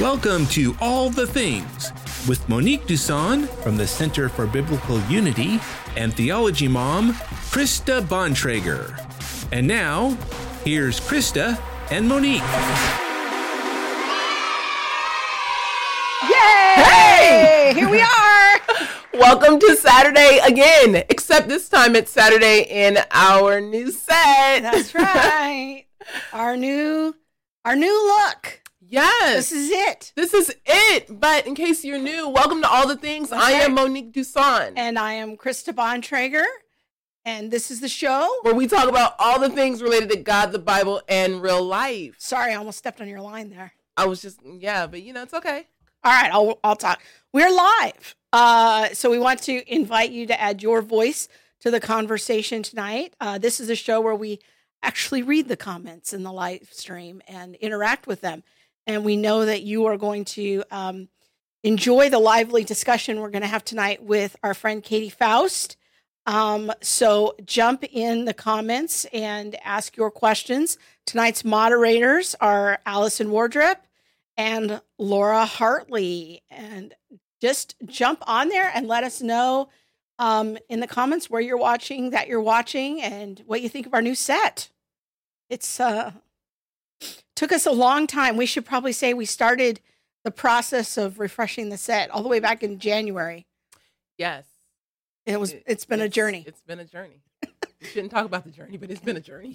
Welcome to All the Things with Monique Dusan from the Center for Biblical Unity and Theology Mom, Krista Bontrager. And now, here's Krista and Monique. Yay! Hey! Here we are! Welcome to Saturday again, except this time it's Saturday in our new set. That's right. Our new look. Yes. This is it. But in case you're new, welcome to All the Things. Okay. I am Monique Dusan. And I am Krista Bontrager. And this is the show where we talk about all the things related to God, the Bible, and real life. Sorry, I almost stepped on your line there. I was just, but it's okay. All right, I'll talk. We're live. So we want to invite you to add your voice to the conversation tonight. This is a show where we actually read the comments in the live stream and interact with them. And we know that you are going to enjoy the lively discussion we're going to have tonight with our friend Katie Faust. So jump in the comments and ask your questions. Tonight's moderators are Allison Wardrip and Laura Hartley. And just jump on there and let us know in the comments where you're watching, and what you think of our new set. It's took us a long time. We should probably say we started the process of refreshing the set all the way back in January. Yes. It's been a journey. It's been a journey. We shouldn't talk about the journey, but it's been a journey.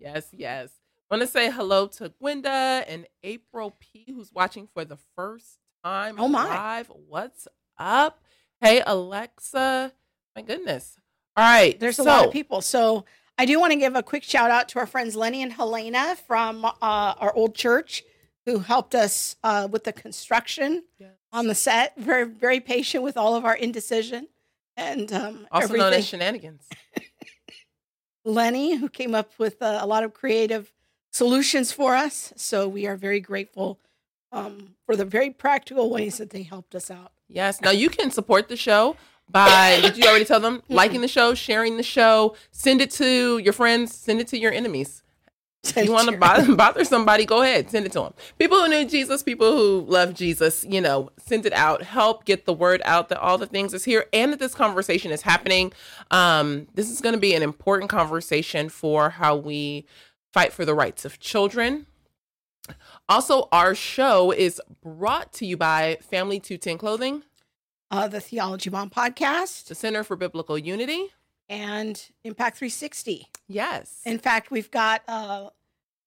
Yes. I want to say hello to Gwenda and April P, who's watching for the first time. Oh my. Live. What's up? Hey, Alexa. My goodness. All right. There's a lot of people. So I do want to give a quick shout out to our friends Lenny and Helena from our old church, who helped us with the construction on the set. Very, very patient with all of our indecision and also everything. Known as shenanigans. Lenny, who came up with a lot of creative solutions for us. So we are very grateful for the very practical ways that they helped us out. Yes. Now you can support the show by, did you already tell them? Liking the show, sharing the show, send it to your friends, send it to your enemies. If you want to bother somebody, go ahead. Send it to them. People who knew Jesus, people who love Jesus, send it out. Help get the word out that all the things is here and that this conversation is happening. This is going to be an important conversation for how we fight for the rights of children. Also, our show is brought to you by Family 210 Clothing, the Theology Mom Podcast, the Center for Biblical Unity, and Impact 360. Yes. In fact, we've got a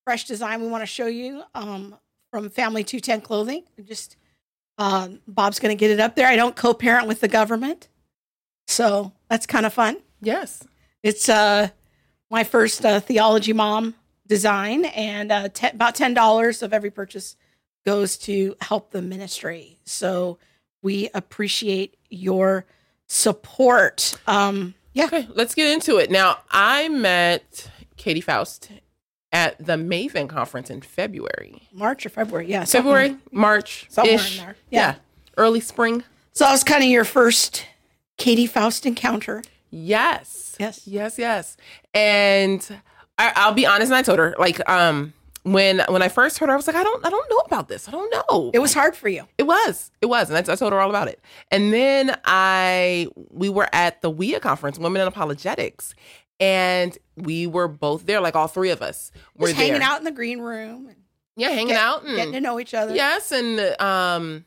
fresh design we want to show you from Family 210 Clothing. Just Bob's going to get it up there. I don't co-parent with the government, so that's kind of fun. Yes. It's my first Theology Mom design, and about $10 of every purchase goes to help the ministry. So we appreciate your support. Yeah. Okay, let's get into it. Now, I met Katie Faust at the Maven conference in February. March or February, yeah. February, March. Somewhere in there. Yeah. Early spring. So that was kind of your first Katie Faust encounter. Yes. And I'll be honest, and I told her, when I first heard her, I was like, I don't know about this. I don't know. It was hard for you. It was. And I told her all about it. And then we were at the WIA conference, Women in Apologetics. And we were both there, all three of us were just there. Hanging out in the green room. And out. And getting to know each other. Yes. And,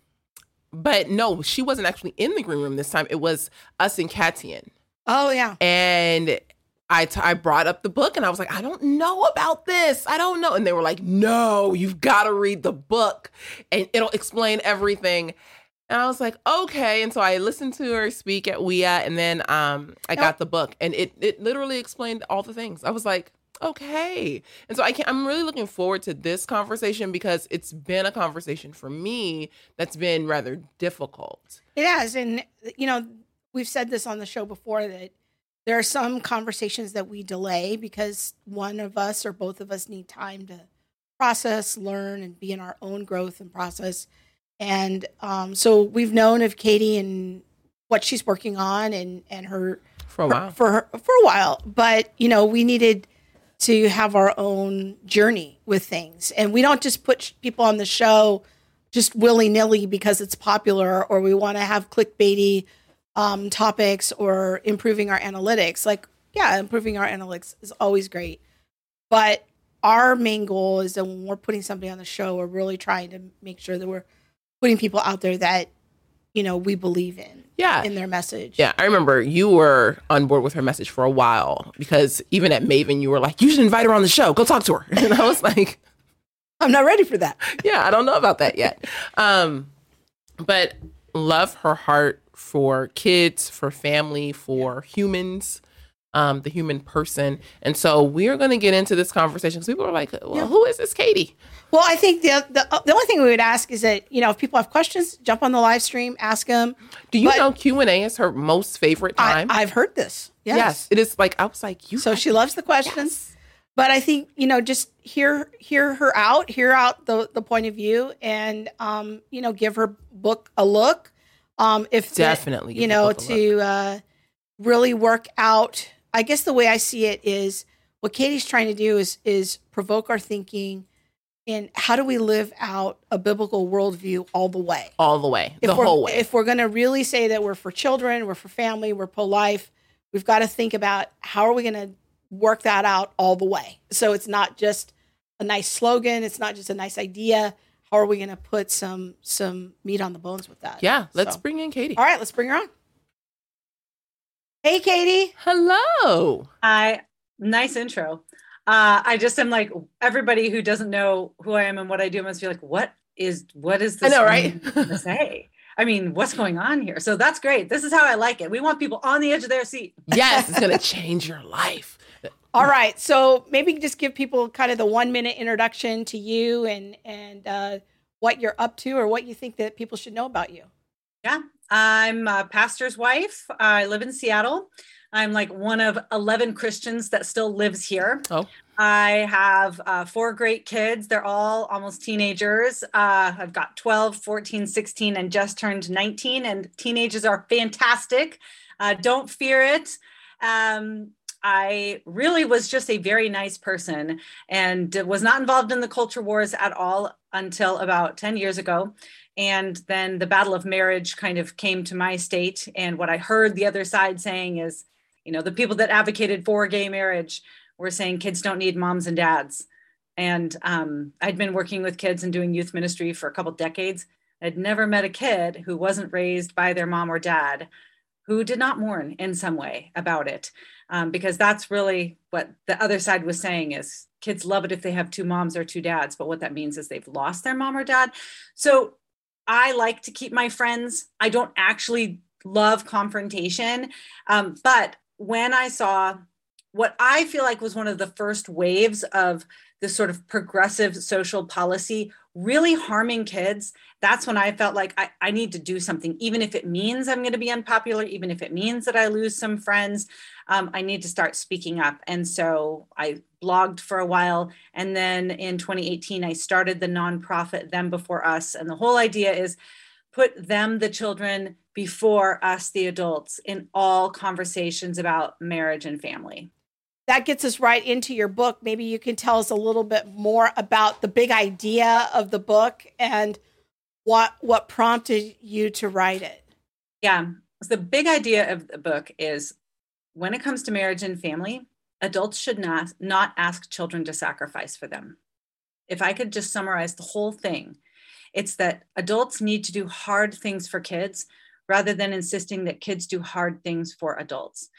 but no, she wasn't actually in the green room this time. It was us and Katian. Oh, yeah. And I brought up the book and I was like, I don't know about this. I don't know. And they were like, no, you've got to read the book and it'll explain everything. And I was like, okay. And so I listened to her speak at WIA, and then I got the book, and it literally explained all the things. I was like, okay. And so I'm really looking forward to this conversation because it's been a conversation for me that's been rather difficult. It has. And, we've said this on the show before that there are some conversations that we delay because one of us or both of us need time to process, learn, and be in our own growth and process. And so we've known of Katie and what she's working on and her for a while. But, we needed to have our own journey with things. And we don't just put people on the show just willy-nilly because it's popular, or we want to have clickbaity topics, or improving our analytics. Like, yeah, improving our analytics is always great. But our main goal is that when we're putting somebody on the show, we're really trying to make sure that we're putting people out there that, you know, we believe in, in their message. Yeah, I remember you were on board with her message for a while, because even at Maven, you were like, you should invite her on the show. Go talk to her. And I was like, I'm not ready for that. Yeah, I don't know about that yet. But love her heart for kids, for family, for humans, the human person. And so we're going to get into this conversation, because people are like, well, who is this Katie? Well, I think the only thing we would ask is that, you know, if people have questions, jump on the live stream, ask them. Do you know Q&A is her most favorite time? I've heard this. Yes, it is. Like, I was like, you. So she loves the questions. Yes. But I think, you know, just hear her out, hear out the point of view, and, you know, give her book a look. If definitely, you know, to really work out. I guess the way I see it is what Katie's trying to do is provoke our thinking in how do we live out a biblical worldview all the way, the whole way. If we're going to really say that we're for children, we're for family, we're pro-life, we've got to think about how are we going to work that out all the way. So it's not just a nice slogan. It's not just a nice idea. How are we going to put some meat on the bones with that? Yeah. Let's bring in Katie. All right. Let's bring her on. Hey, Katie. Hello. Hi. Nice intro. I just am like, everybody who doesn't know who I am and what I do must be like, what is this? I know, right? To say? I mean, what's going on here? So that's great. This is how I like it. We want people on the edge of their seat. Yes. It's going to change your life. All right. So maybe just give people kind of the 1 minute introduction to you and what you're up to, or what you think that people should know about you. Yeah. I'm a pastor's wife. I live in Seattle. I'm like one of 11 Christians that still lives here. Oh. I have 4 great kids. They're all almost teenagers. I've got 12, 14, 16, and just turned 19. And teenagers are fantastic. Don't fear it. I really was just a very nice person and was not involved in the culture wars at all until about 10 years ago. And then the battle of marriage kind of came to my state. And what I heard the other side saying is, you know, the people that advocated for gay marriage were saying kids don't need moms and dads. And I'd been working with kids and doing youth ministry for a couple decades. I'd never met a kid who wasn't raised by their mom or dad who did not mourn in some way about it. Because that's really what the other side was saying is kids love it if they have 2 moms or 2 dads. But what that means is they've lost their mom or dad. So I like to keep my friends. I don't actually love confrontation. But when I saw what I feel like was one of the first waves of this sort of progressive social policy really harming kids, that's when I felt like I need to do something, even if it means I'm going to be unpopular, even if it means that I lose some friends, I need to start speaking up. And so I blogged for a while. And then in 2018, I started the nonprofit Them Before Us. And the whole idea is put them, the children, before us, the adults, in all conversations about marriage and family. That gets us right into your book. Maybe you can tell us a little bit more about the big idea of the book and what prompted you to write it. Yeah. So the big idea of the book is when it comes to marriage and family, adults should not ask children to sacrifice for them. If I could just summarize the whole thing, it's that adults need to do hard things for kids rather than insisting that kids do hard things for adults.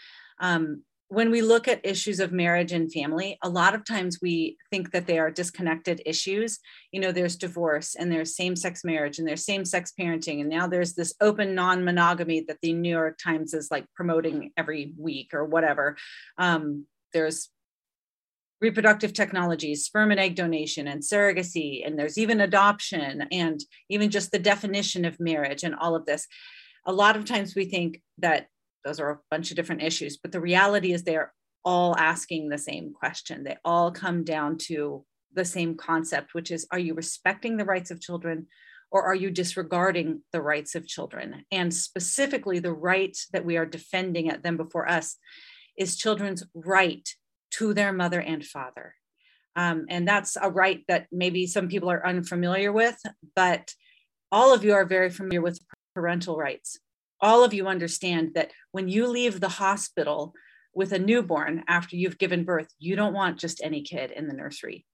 When we look at issues of marriage and family, a lot of times we think that they are disconnected issues. You know, there's divorce and there's same-sex marriage and there's same-sex parenting. And now there's this open non-monogamy that the New York Times is like promoting every week or whatever. There's reproductive technologies, sperm and egg donation and surrogacy, and there's even adoption and even just the definition of marriage and all of this. A lot of times we think that those are a bunch of different issues, but the reality is they're all asking the same question. They all come down to the same concept, which is, are you respecting the rights of children, or are you disregarding the rights of children? And specifically, the right that we are defending at Them Before Us is children's right to their mother and father. And that's a right that maybe some people are unfamiliar with, but all of you are very familiar with parental rights. All of you understand that when you leave the hospital with a newborn after you've given birth, you don't want just any kid in the nursery.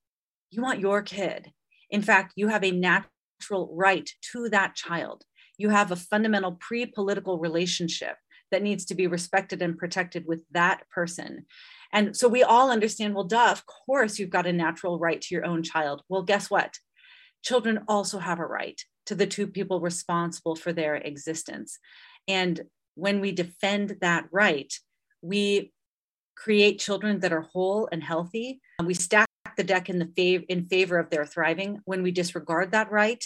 You want your kid. In fact, you have a natural right to that child. You have a fundamental pre-political relationship that needs to be respected and protected with that person. And so we all understand, well, duh, of course you've got a natural right to your own child. Well, guess what? Children also have a right to the two people responsible for their existence. And when we defend that right, we create children that are whole and healthy. And we stack the deck in favor of their thriving. When we disregard that right,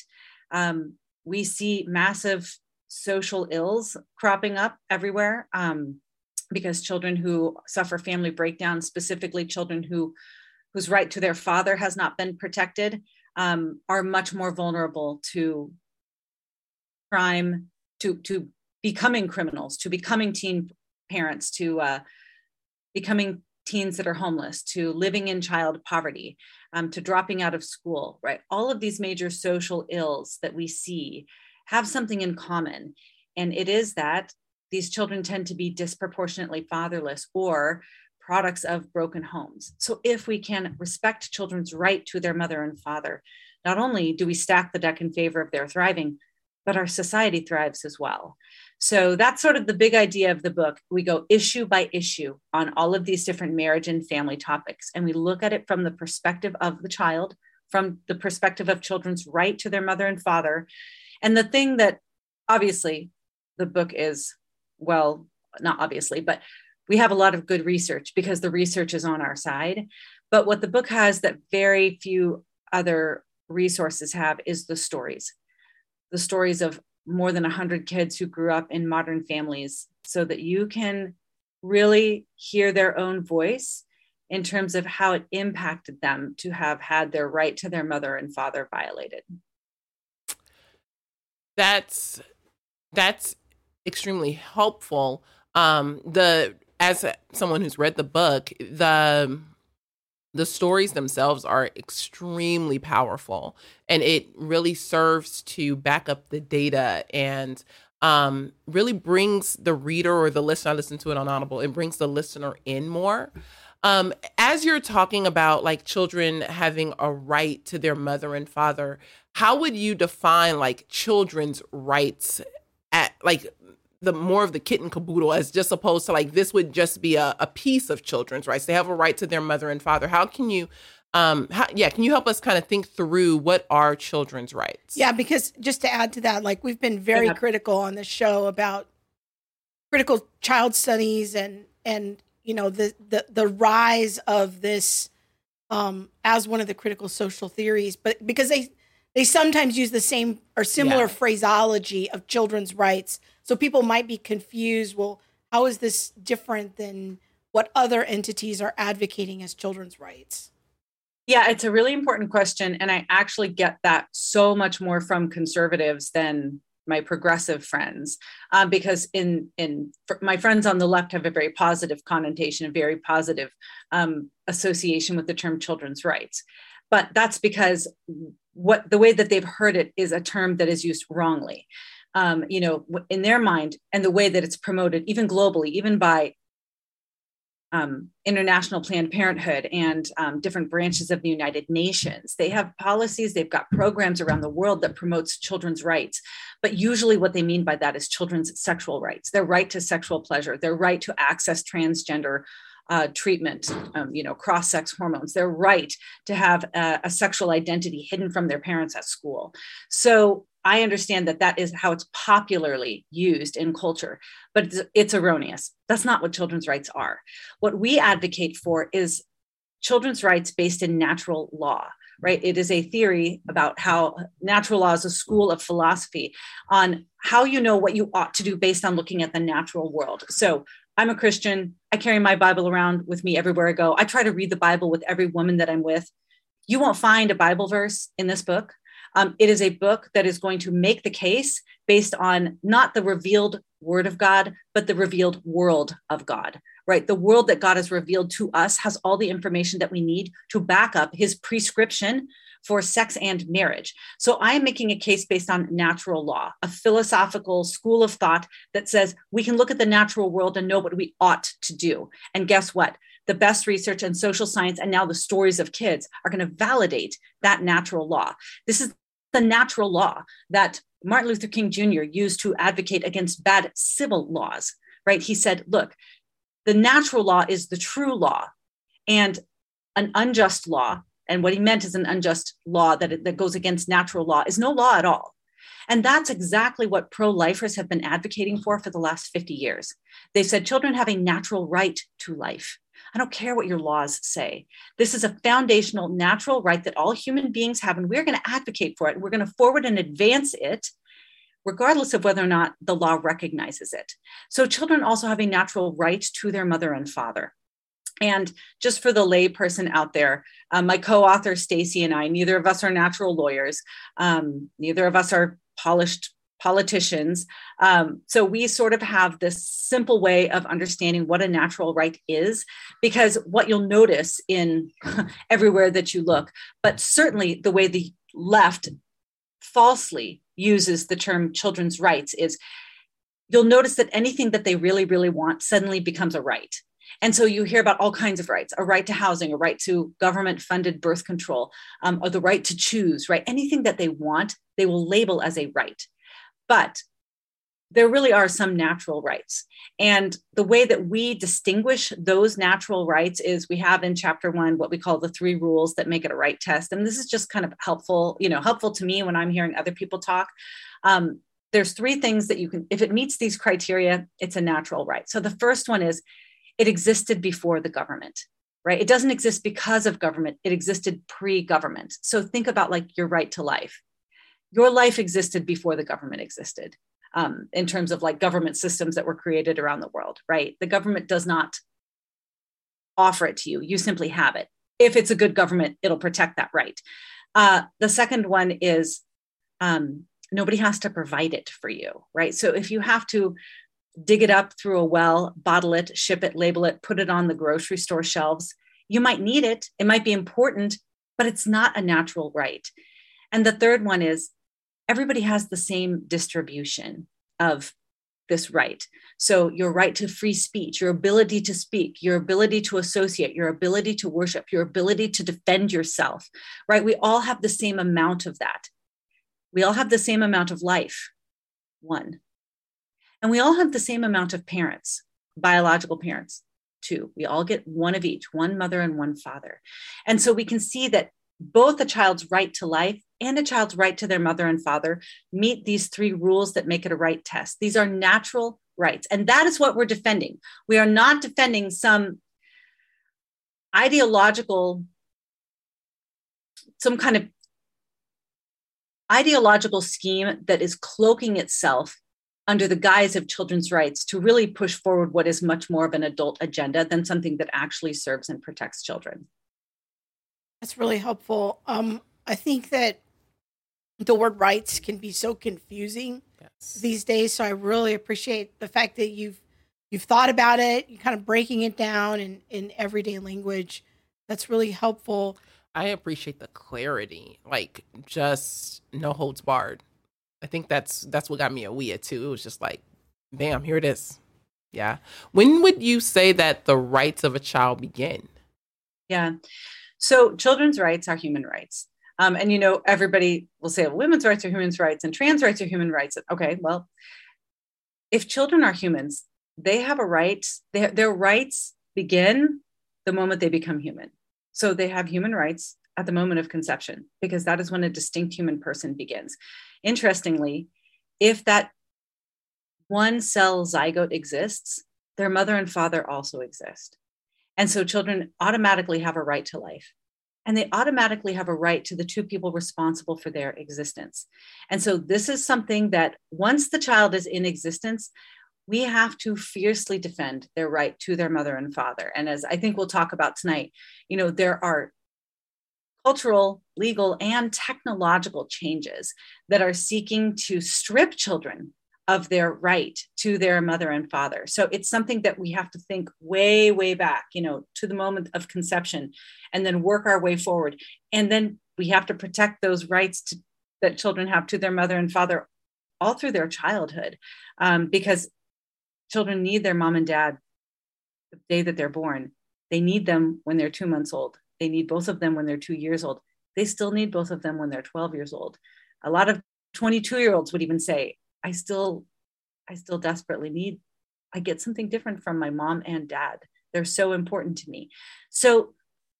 we see massive social ills cropping up everywhere because children who suffer family breakdown, specifically children whose right to their father has not been protected, are much more vulnerable to crime, to becoming criminals, to becoming teen parents, to becoming teens that are homeless, to living in child poverty, to dropping out of school, right? All of these major social ills that we see have something in common. And it is that these children tend to be disproportionately fatherless or products of broken homes. So if we can respect children's right to their mother and father, not only do we stack the deck in favor of their thriving, but our society thrives as well. So that's sort of the big idea of the book. We go issue by issue on all of these different marriage and family topics. And we look at it from the perspective of the child, from the perspective of children's right to their mother and father. And the thing that obviously the book is, well, not obviously, but we have a lot of good research because the research is on our side. But what the book has that very few other resources have is the stories. The stories of more than 100 kids who grew up in modern families, so that you can really hear their own voice in terms of how it impacted them to have had their right to their mother and father violated. That's extremely helpful. As someone who's read the book, the stories themselves are extremely powerful, and it really serves to back up the data and really brings the reader or the listener. I listen to it on Audible. It brings the listener in more. As you're talking about like children having a right to their mother and father, how would you define like children's rights at like the more of the kit and caboodle, as just opposed to like, this would just be a piece of children's rights. They have a right to their mother and father. How can you, can you help us kind of think through what are children's rights? Yeah, because just to add to that, like we've been very critical on this show about critical child studies and you know, the rise of this as one of the critical social theories, but because they sometimes use the same or similar phraseology of children's rights. So people might be confused. Well, how is this different than what other entities are advocating as children's rights? Yeah, it's a really important question. And I actually get that so much more from conservatives than my progressive friends, because my friends on the left have a very positive connotation, a very positive association with the term children's rights. But that's because the way that they've heard it is a term that is used wrongly, you know, in their mind, and the way that it's promoted, even globally, even by International Planned Parenthood and different branches of the United Nations. They have policies, they've got programs around the world that promotes children's rights. But usually what they mean by that is children's sexual rights, their right to sexual pleasure, their right to access transgender treatment, cross-sex hormones, their right to have a sexual identity hidden from their parents at school. So I understand that is how it's popularly used in culture, but it's erroneous. That's not what children's rights are. What we advocate for is children's rights based in natural law, right? It is a theory about how natural law is a school of philosophy on how you know what you ought to do based on looking at the natural world. So I'm a Christian. I carry my Bible around with me everywhere I go. I try to read the Bible with every woman that I'm with. You won't find a Bible verse in this book. It is a book that is going to make the case based on not the revealed word of God, but the revealed world of God, right? The world that God has revealed to us has all the information that we need to back up his prescription for sex and marriage. So I'm making a case based on natural law, a philosophical school of thought that says we can look at the natural world and know what we ought to do. And guess what? The best research and social science, and now the stories of kids, are going to validate that natural law. This is the natural law that Martin Luther King Jr. used to advocate against bad civil laws, right? He said, look, the natural law is the true law, and an unjust law, and what he meant is an unjust law that goes against natural law, is no law at all. And that's exactly what pro-lifers have been advocating for the last 50 years. They said children have a natural right to life. I don't care what your laws say. This is a foundational natural right that all human beings have, and we're going to advocate for it. We're going to forward and advance it, regardless of whether or not the law recognizes it. So children also have a natural right to their mother and father. And just for the lay person out there, my co-author, Stacey, and I, neither of us are natural lawyers. Neither of us are polished politicians. So we sort of have this simple way of understanding what a natural right is, because what you'll notice in everywhere that you look, but certainly the way the left falsely uses the term children's rights is you'll notice that anything that they really, really want suddenly becomes a right. And so you hear about all kinds of rights, a right to housing, a right to government-funded birth control, or the right to choose, right? Anything that they want, they will label as a right. But there really are some natural rights. And the way that we distinguish those natural rights is we have in chapter one, what we call the three rules that make it a right test. And this is just kind of helpful, helpful to me when I'm hearing other people talk. There's three things that you can, if it meets these criteria, it's a natural right. So the first one is, it existed before the government, right? It doesn't exist because of government. It existed pre-government. So think about like your right to life. Your life existed before the government existed, in terms of like government systems that were created around the world, right? The government does not offer it to you. You simply have it. If it's a good government, it'll protect that right. The second one is nobody has to provide it for you, right? So if you have to dig it up through a well, bottle it, ship it, label it, put it on the grocery store shelves, you might need it. It might be important, but it's not a natural right. And the third one is everybody has the same distribution of this right. So your right to free speech, your ability to speak, your ability to associate, your ability to worship, your ability to defend yourself, right? We all have the same amount of that. We all have the same amount of life, one. And we all have the same amount of parents, biological parents, two. We all get one of each, one mother and one father. And so we can see that both a child's right to life and a child's right to their mother and father meet these three rules that make it a right test. These are natural rights. And that is what we're defending. We are not defending some ideological scheme that is cloaking itself under the guise of children's rights to really push forward what is much more of an adult agenda than something that actually serves and protects children. That's really helpful. I think that the word rights can be so confusing these days. So I really appreciate the fact that you've thought about it, you're kind of breaking it down in everyday language. That's really helpful. I appreciate the clarity, like just no holds barred. I think that's what got me at WIA too. It was just like, bam, here it is. Yeah. When would you say that the rights of a child begin? Yeah. So children's rights are human rights. And, everybody will say, well, women's rights are human rights and trans rights are human rights. Okay, well, if children are humans, they have a right. Their rights begin the moment they become human. So they have human rights at the moment of conception, because that is when a distinct human person begins. Interestingly, if that one cell zygote exists, their mother and father also exist. And so children automatically have a right to life, and they automatically have a right to the two people responsible for their existence. And so this is something that once the child is in existence, we have to fiercely defend their right to their mother and father. And as I think we'll talk about tonight, there are cultural, legal, and technological changes that are seeking to strip children of their right to their mother and father. So it's something that we have to think way, way back, to the moment of conception, and then work our way forward, and then we have to protect those rights to, that children have to their mother and father all through their childhood, because children need their mom and dad the day that they're born. They need them when they're 2 months old. They need both of them when they're 2 years old. They still need both of them when they're 12 years old. A lot of 22-year-olds would even say, I still desperately need, I get something different from my mom and dad. They're so important to me. So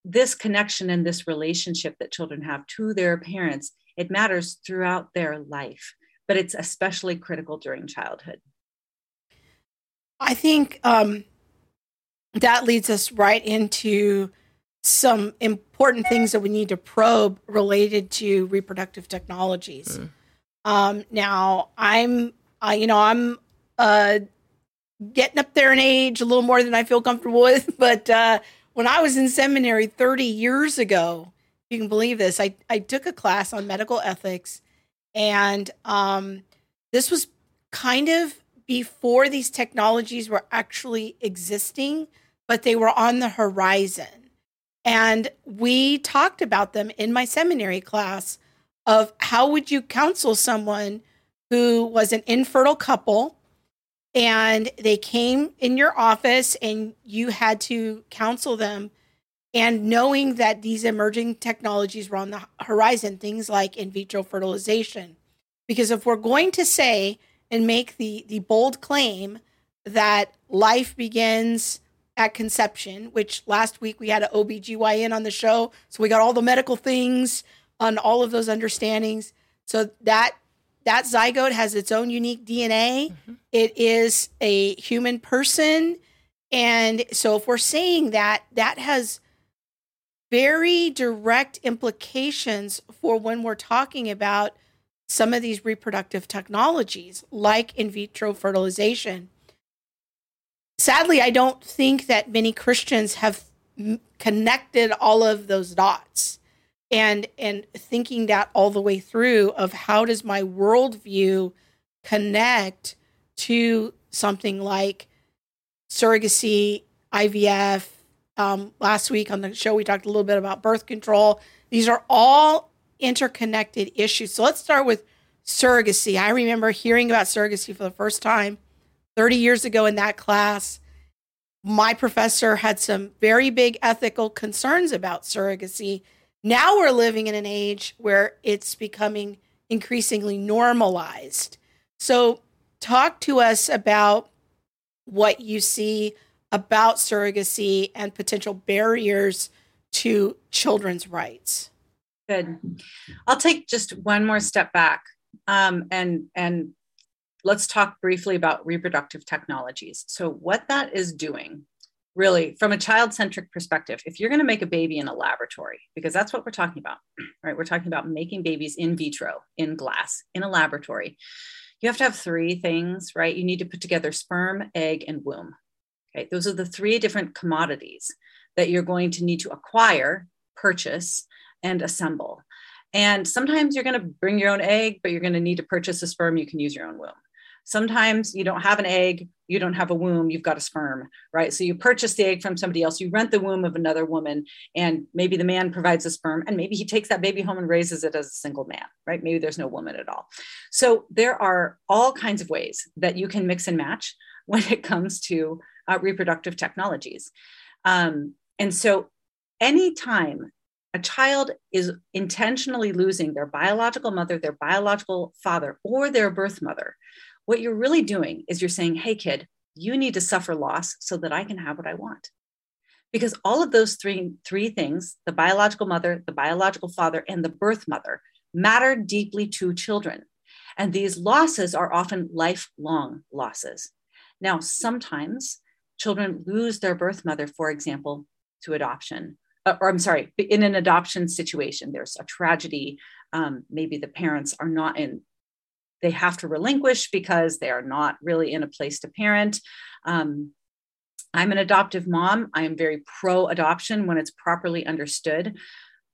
this connection and this relationship that children have to their parents, it matters throughout their life, but it's especially critical during childhood. I think that leads us right into some important things that we need to probe related to reproductive technologies. Now I'm getting up there in age a little more than I feel comfortable with, but when I was in seminary 30 years ago, if you can believe this, I took a class on medical ethics, and this was kind of before these technologies were actually existing, but they were on the horizon. And we talked about them in my seminary class of how would you counsel someone who was an infertile couple and they came in your office and you had to counsel them, and knowing that these emerging technologies were on the horizon, things like in vitro fertilization. Because if we're going to say and make the bold claim that life begins at conception, which last week we had an OBGYN on the show, so we got all the medical things on all of those understandings. So that zygote has its own unique DNA. Mm-hmm. It is a human person. And so if we're saying that, that has very direct implications for when we're talking about some of these reproductive technologies, like in vitro fertilization. Sadly, I don't think that many Christians have connected all of those dots and thinking that all the way through of how does my worldview connect to something like surrogacy, IVF. Last week on the show, we talked a little bit about birth control. These are all interconnected issues. So let's start with surrogacy. I remember hearing about surrogacy for the first time 30 years ago in that class. My professor had some very big ethical concerns about surrogacy. Now we're living in an age where it's becoming increasingly normalized. So talk to us about what you see about surrogacy and potential barriers to children's rights. Good. I'll take just one more step back, and let's talk briefly about reproductive technologies. So what that is doing, really, from a child-centric perspective, if you're going to make a baby in a laboratory, because that's what we're talking about, right? We're talking about making babies in vitro, in glass, in a laboratory. You have to have three things, right? You need to put together sperm, egg, and womb. Okay, those are the three different commodities that you're going to need to acquire, purchase, and assemble. And sometimes you're going to bring your own egg, but you're going to need to purchase a sperm. You can use your own womb. Sometimes you don't have an egg, you don't have a womb, you've got a sperm, right? So you purchase the egg from somebody else, you rent the womb of another woman, and maybe the man provides a sperm, and maybe he takes that baby home and raises it as a single man, right? Maybe there's no woman at all. So there are all kinds of ways that you can mix and match when it comes to reproductive technologies. And so anytime a child is intentionally losing their biological mother, their biological father, or their birth mother, what you're really doing is you're saying, hey, kid, you need to suffer loss so that I can have what I want. Because all of those three things, the biological mother, the biological father, and the birth mother, matter deeply to children. And these losses are often lifelong losses. Now, sometimes children lose their birth mother, for example, to adoption. Or I'm sorry, in an adoption situation, there's a tragedy. Maybe the parents are not in, they have to relinquish because they are not really in a place to parent. I'm an adoptive mom. I am very pro-adoption when it's properly understood.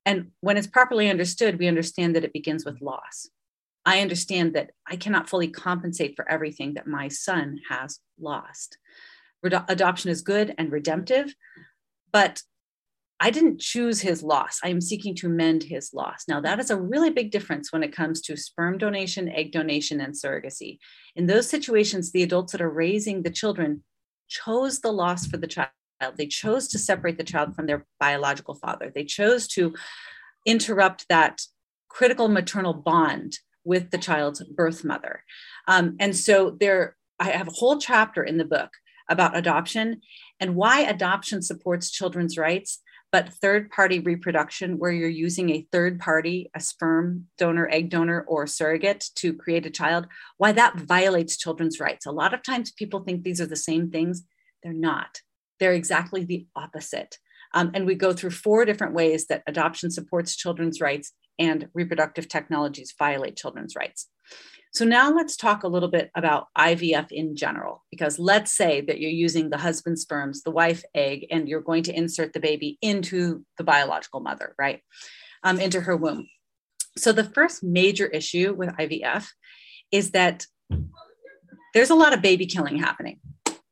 And when it's properly understood, we understand that it begins with loss. I understand that I cannot fully compensate for everything that my son has lost. Adoption is good and redemptive, but I didn't choose his loss. I am seeking to mend his loss. Now, that is a really big difference when it comes to sperm donation, egg donation, and surrogacy. In those situations, the adults that are raising the children chose the loss for the child. They chose to separate the child from their biological father. They chose to interrupt that critical maternal bond with the child's birth mother. And so there, I have a whole chapter in the book about adoption and why adoption supports children's rights, but third-party reproduction, where you're using a third party, a sperm donor, egg donor, or surrogate to create a child, why that violates children's rights. A lot of times people think these are the same things. They're not. They're exactly the opposite. And we go through four different ways that adoption supports children's rights and reproductive technologies violate children's rights. So now let's talk a little bit about IVF in general, because let's say that you're using the husband's sperms, the wife's egg, and you're going to insert the baby into the biological mother, right? Into her womb. So the first major issue with IVF is that there's a lot of baby killing happening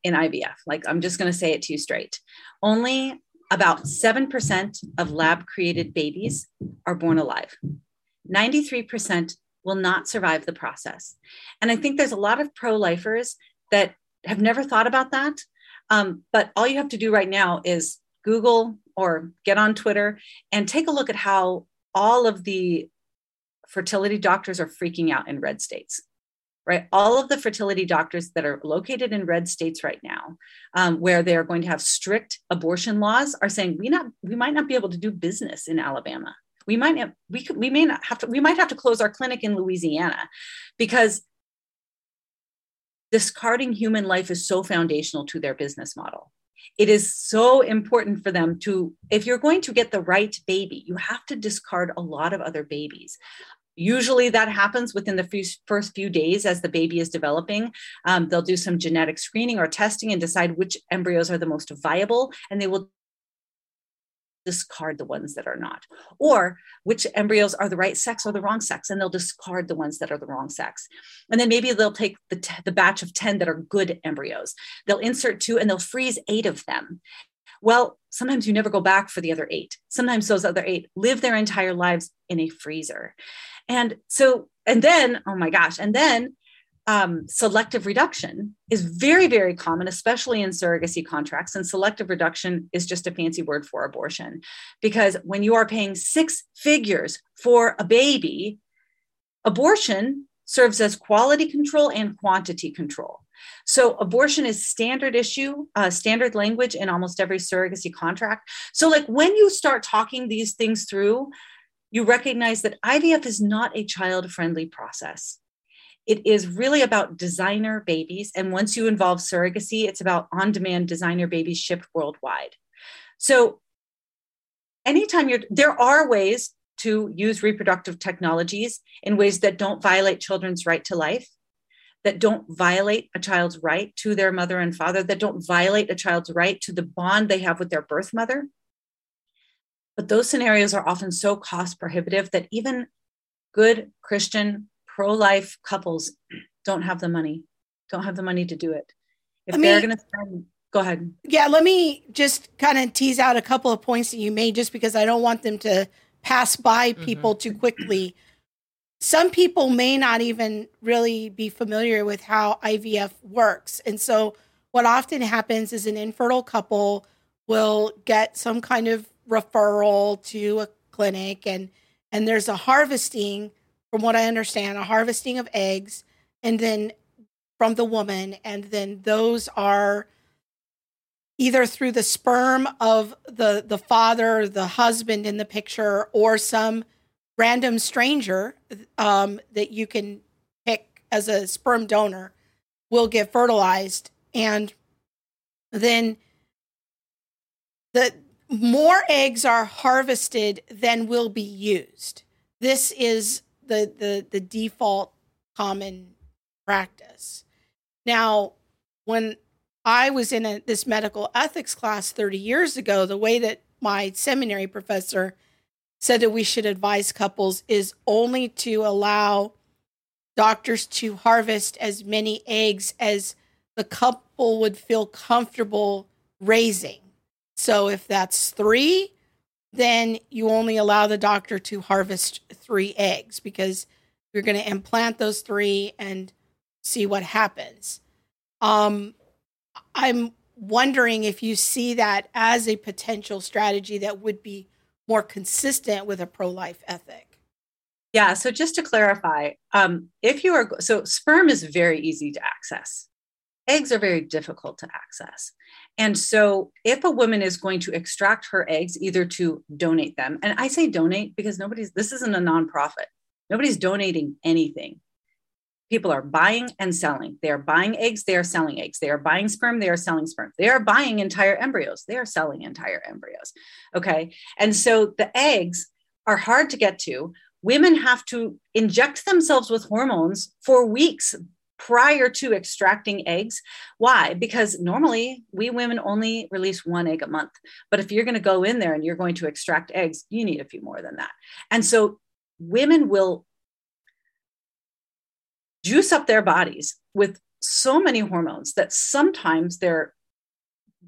in IVF. Like, I'm just going to say it to you straight. Only about 7% of lab-created babies are born alive. 93% will not survive the process. And I think there's a lot of pro-lifers that have never thought about that. But all you have to do right now is Google or get on Twitter and take a look at how all of the fertility doctors are freaking out in red states, right? All of the fertility doctors that are located in red states right now, where they are going to have strict abortion laws, are saying, we might not be able to do business in Alabama. We might have to close our clinic in Louisiana, because discarding human life is so foundational to their business model. It is so important for them to, if you're going to get the right baby, you have to discard a lot of other babies. Usually that happens within the first few days as the baby is developing. They'll do some genetic screening or testing and decide which embryos are the most viable, and they will discard the ones that are not, or which embryos are the right sex or the wrong sex, and they'll discard the ones that are the wrong sex. And then maybe they'll take the batch of 10 that are good embryos. They'll insert 2 and they'll freeze 8 of them. Well, sometimes you never go back for the other 8. Sometimes those other 8 live their entire lives in a freezer. And then selective reduction is very, very common, especially in surrogacy contracts. And selective reduction is just a fancy word for abortion, because when you are paying 6 figures for a baby, abortion serves as quality control and quantity control. So abortion is standard issue, standard language in almost every surrogacy contract. So like, when you start talking these things through, you recognize that IVF is not a child-friendly process. It is really about designer babies. And once you involve surrogacy, it's about on-demand designer babies shipped worldwide. So anytime there are ways to use reproductive technologies in ways that don't violate children's right to life, that don't violate a child's right to their mother and father, that don't violate a child's right to the bond they have with their birth mother. But those scenarios are often so cost prohibitive that even good Christian pro-life couples don't have the money to do it. Go ahead. Yeah, let me just kind of tease out a couple of points that you made, just because I don't want them to pass by people too quickly. Some people may not even really be familiar with how IVF works. And so what often happens is an infertile couple will get some kind of referral to a clinic, and there's a harvesting, from what I understand, a harvesting of eggs, and then from the woman, and then those are either through the sperm of the father, the husband in the picture, or some random stranger that you can pick as a sperm donor will get fertilized. And then the more eggs are harvested than will be used. This is the default common practice. Now, when I was in this medical ethics class 30 years ago, the way that my seminary professor said that we should advise couples is only to allow doctors to harvest as many eggs as the couple would feel comfortable raising. So if that's 3, then you only allow the doctor to harvest 3 eggs because you're going to implant those 3 and see what happens. I'm wondering if you see that as a potential strategy that would be more consistent with a pro-life ethic. Yeah. So just to clarify, so sperm is very easy to access. Eggs are very difficult to access. And so if a woman is going to extract her eggs, either to donate them, and I say donate because this isn't a nonprofit. Nobody's donating anything. People are buying and selling. They are buying eggs. They are selling eggs. They are buying sperm. They are selling sperm. They are buying entire embryos. They are selling entire embryos. Okay. And so the eggs are hard to get to. Women have to inject themselves with hormones for weeks prior to extracting eggs. Why? Because normally we women only release 1 egg a month. But if you're going to go in there and you're going to extract eggs, you need a few more than that. And so women will juice up their bodies with so many hormones that sometimes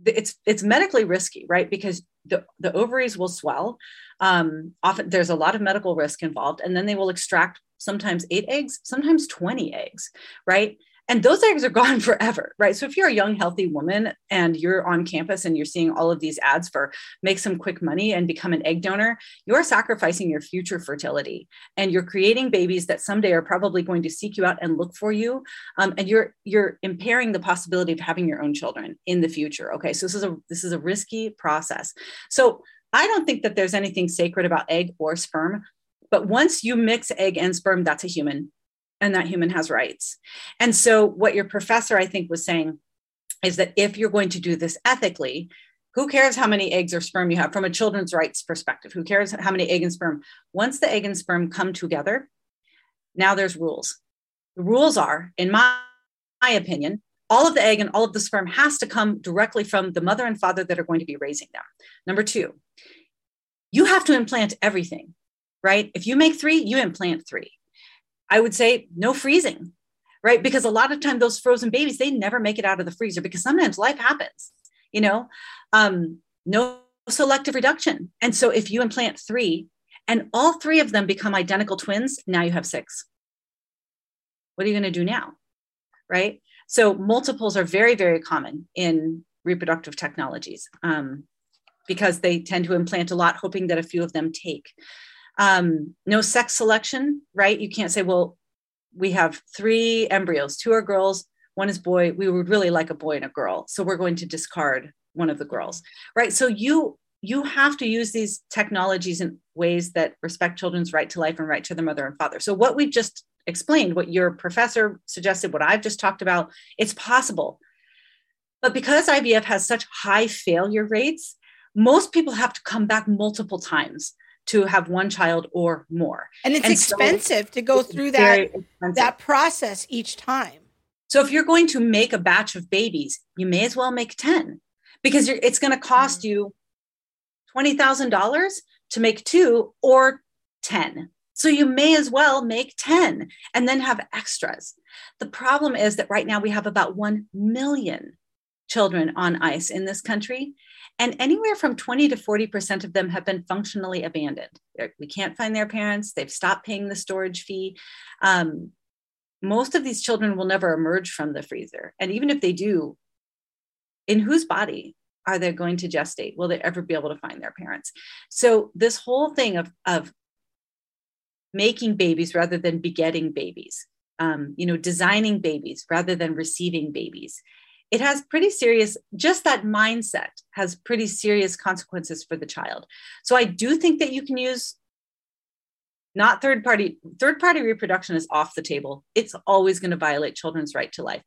it's medically risky, right? Because the ovaries will swell. Often there's a lot of medical risk involved, and then they will extract sometimes 8 eggs, sometimes 20 eggs, right? And those eggs are gone forever, right? So if you're a young, healthy woman and you're on campus and you're seeing all of these ads for make some quick money and become an egg donor, you're sacrificing your future fertility, and you're creating babies that someday are probably going to seek you out and look for you. And you're impairing the possibility of having your own children in the future. Okay. So this is a risky process. So I don't think that there's anything sacred about egg or sperm, but once you mix egg and sperm, that's a human. And that human has rights. And so what your professor, I think, was saying is that if you're going to do this ethically, who cares how many eggs or sperm you have from a children's rights perspective? Who cares how many egg and sperm? Once the egg and sperm come together, now there's rules. The rules are, in my opinion, all of the egg and all of the sperm has to come directly from the mother and father that are going to be raising them. Number 2, you have to implant everything, right? If you make 3, you implant 3. I would say no freezing, right? Because a lot of time those frozen babies, they never make it out of the freezer because sometimes life happens, you know, no selective reduction. And so if you implant 3 and all 3 of them become identical twins, now you have 6. What are you going to do now? Right? So multiples are very, very common in reproductive technologies because they tend to implant a lot, hoping that a few of them take. No sex selection, right? You can't say, well, we have 3 embryos, 2 are girls, 1 is boy. We would really like a boy and a girl. So we're going to discard one of the girls, right? So you have to use these technologies in ways that respect children's right to life and right to their mother and father. So what we've just explained, what your professor suggested, what I've just talked about, it's possible. But because IVF has such high failure rates, most people have to come back multiple times to have 1 child or more. And it's expensive to go through that process each time. So if you're going to make a batch of babies, you may as well make 10 because it's going to cost you $20,000 to make 2 or 10. So you may as well make 10 and then have extras. The problem is that right now we have about 1 million children on ICE in this country. And anywhere from 20 to 40% of them have been functionally abandoned. We can't find their parents. They've stopped paying the storage fee. Most of these children will never emerge from the freezer. And even if they do, in whose body are they going to gestate? Will they ever be able to find their parents? So this whole thing of making babies rather than begetting babies, designing babies rather than receiving babies, it has pretty serious, just that mindset has pretty serious consequences for the child. So I do think that you can use not third party reproduction is off the table. It's always going to violate children's right to life.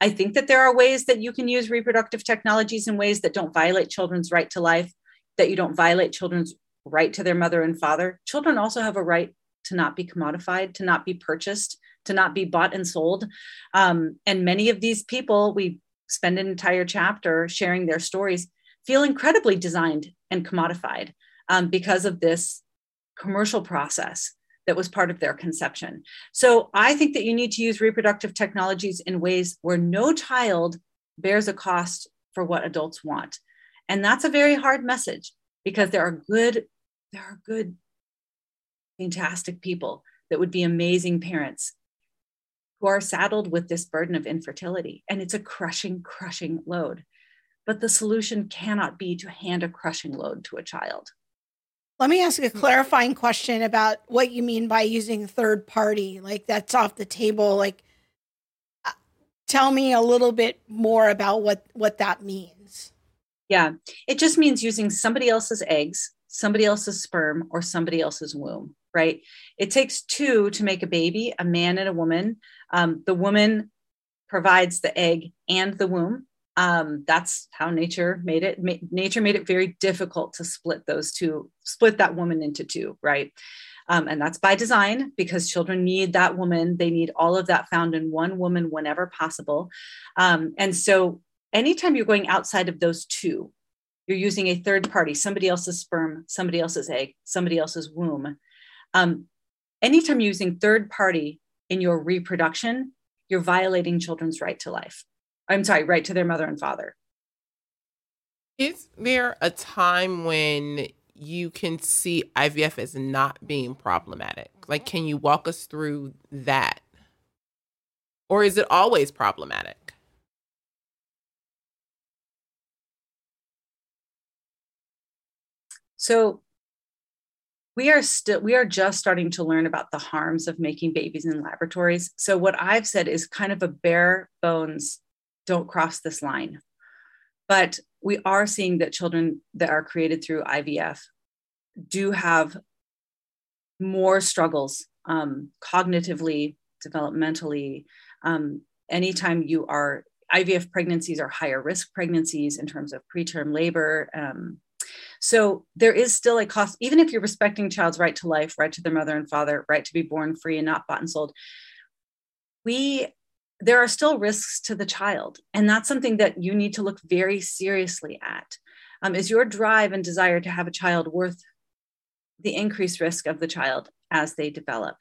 I think that there are ways that you can use reproductive technologies in ways that don't violate children's right to life, that you don't violate children's right to their mother and father. Children also have a right to not be commodified, to not be purchased, to not be bought and sold. And many of these people, we spend an entire chapter sharing their stories, feel incredibly designed and commodified because of this commercial process that was part of their conception. So I think that you need to use reproductive technologies in ways where no child bears a cost for what adults want. And that's a very hard message. because there are good, fantastic people that would be amazing parents who are saddled with this burden of infertility. And it's a crushing load. But the solution cannot be to hand a crushing load to a child. Let me ask you a clarifying question about what you mean by using third party. Like, that's off the table. Like, tell me a little bit more about what that means. Yeah, it just means using somebody else's eggs, somebody else's sperm, or somebody else's womb, right? It takes two to make a baby, a man and a woman. The woman provides the egg and the womb. That's how nature made it. Nature made it very difficult to split that woman into two, right? And that's by design, because children need that woman. They need all of that found in one woman whenever possible. And so anytime you're going outside of those two, you're using a third party, somebody else's sperm, somebody else's egg, somebody else's womb. Anytime you're using third party in your reproduction, you're violating children's right to life. I'm sorry, right to their mother and father. Is there a time when you can see IVF as not being problematic? Like, can you walk us through that? Or is it always problematic? So we are just starting to learn about the harms of making babies in laboratories. So what I've said is kind of a bare bones, don't cross this line. But we are seeing that children that are created through IVF do have more struggles cognitively, developmentally. Anytime you are, IVF pregnancies are higher risk pregnancies in terms of preterm labor. So there is still a cost, even if you're respecting child's right to life, right to their mother and father, right to be born free and not bought and sold. There are still risks to the child. And that's something that you need to look very seriously at. Is your drive and desire to have a child worth the increased risk of the child as they develop?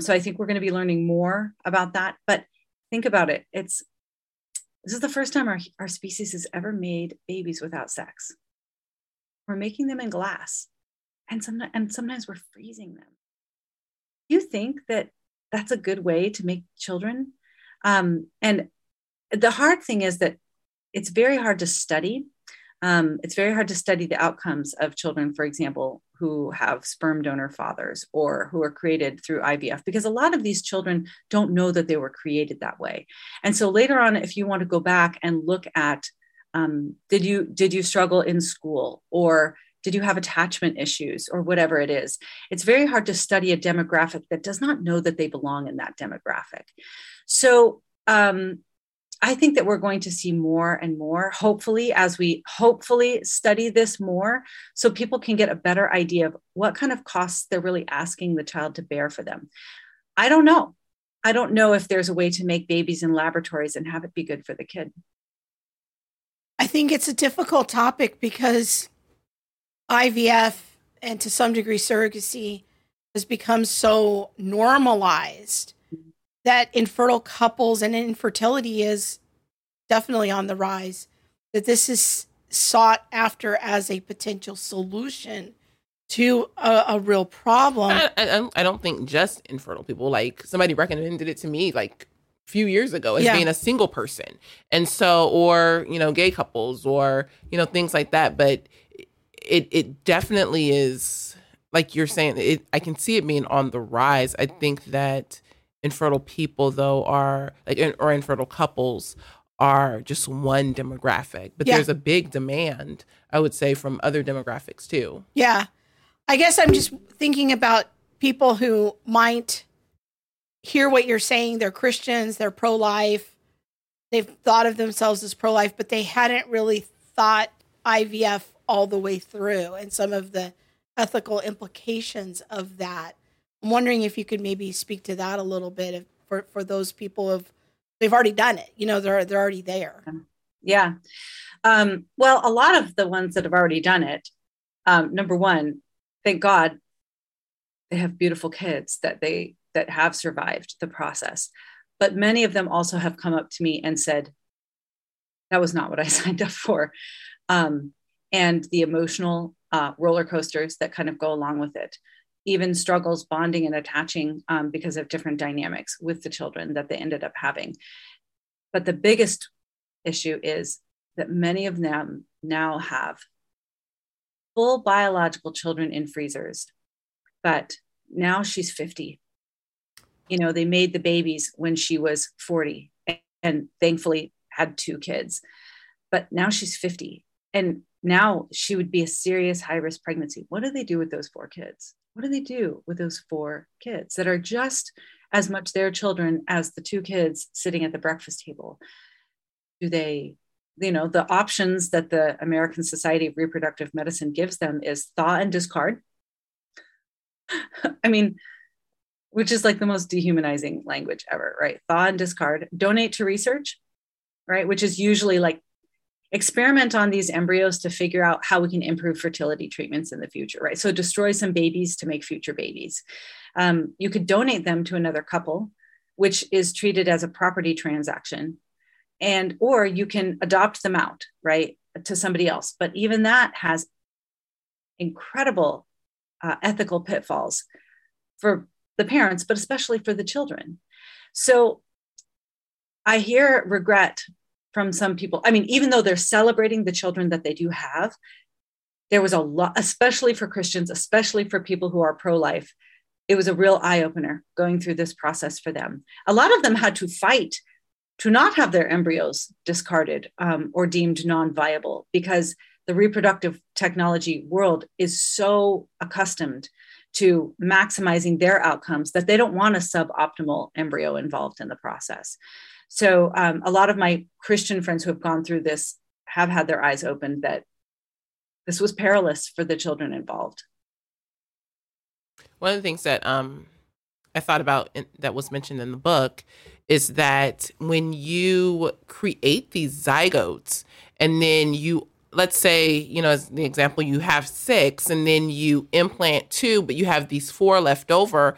So I think we're going to be learning more about that. But think about it. This is the first time our species has ever made babies without sex. We're making them in glass. And sometimes we're freezing them. You think that that's a good way to make children? And the hard thing is that it's very hard to study. It's very hard to study the outcomes of children, for example, who have sperm donor fathers or who are created through IVF, because a lot of these children don't know that they were created that way. And so later on, if you want to go back and look at, did you struggle in school, or did you have attachment issues, or whatever it is? It's very hard to study a demographic that does not know that they belong in that demographic. So I think that we're going to see more and more, hopefully, as we study this more, so people can get a better idea of what kind of costs they're really asking the child to bear for them. I don't know if there's a way to make babies in laboratories and have it be good for the kid. I think it's a difficult topic because IVF, and to some degree surrogacy, has become so normalized that infertile couples and infertility is definitely on the rise, that this is sought after as a potential solution to a real problem. I don't think just infertile people, like somebody recommended it to me like a few years ago as being a single person. And so, or, gay couples, or, things like that. But It definitely is, like you're saying, I can see it being on the rise. I think that infertile people, though, or infertile couples are just one demographic. But there's a big demand, I would say, from other demographics, too. Yeah. I guess I'm just thinking about people who might hear what you're saying. They're Christians. They're pro-life. They've thought of themselves as pro-life, but they hadn't really thought IVF all the way through, and some of the ethical implications of that. I'm wondering if you could maybe speak to that a little bit for those people they've already done it. They're already there. Yeah. Well, a lot of the ones that have already done it, number one, thank God they have beautiful kids that have survived the process. But many of them also have come up to me and said, that was not what I signed up for. And the emotional roller coasters that kind of go along with it. Even struggles bonding and attaching because of different dynamics with the children that they ended up having. But the biggest issue is that many of them now have full biological children in freezers, but now she's 50. You know, they made the babies when she was 40 and thankfully had two kids, but now she's 50 and now she would be a serious high-risk pregnancy. What do they do with those four kids? What do they do with those four kids that are just as much their children as the two kids sitting at the breakfast table? Do they, you know, the options that the American Society of Reproductive Medicine gives them is thaw and discard. I mean, which is like the most dehumanizing language ever, right? Thaw and discard, donate to research, right? Which is usually like, experiment on these embryos to figure out how we can improve fertility treatments in the future, right? So destroy some babies to make future babies. You could donate them to another couple, which is treated as a property transaction, and, or you can adopt them out, right, to somebody else. But even that has incredible ethical pitfalls for the parents, but especially for the children. So I hear regret from some people. I mean, even though they're celebrating the children that they do have, there was a lot, especially for Christians, especially for people who are pro-life, it was a real eye-opener going through this process for them. A lot of them had to fight to not have their embryos discarded or deemed non-viable because the reproductive technology world is so accustomed to maximizing their outcomes that they don't want a suboptimal embryo involved in the process. So a lot of my Christian friends who have gone through this have had their eyes opened that this was perilous for the children involved. One of the things that I thought about that was mentioned in the book is that when you create these zygotes and then you, let's say, you know, as the example, you have 6 and then you implant 2, but you have these 4 left over,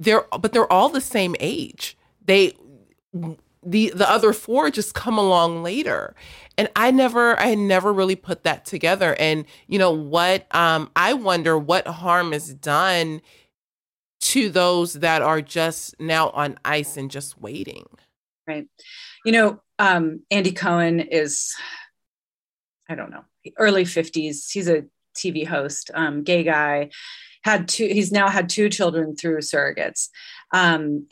they're all the same age. The other 4 just come along later. And I never really put that together. And, you know, what I wonder what harm is done to those that are just now on ice and just waiting. Right. You know, Andy Cohen is, I don't know, early 50s. He's a TV host, gay guy. He's now had 2 children through surrogates and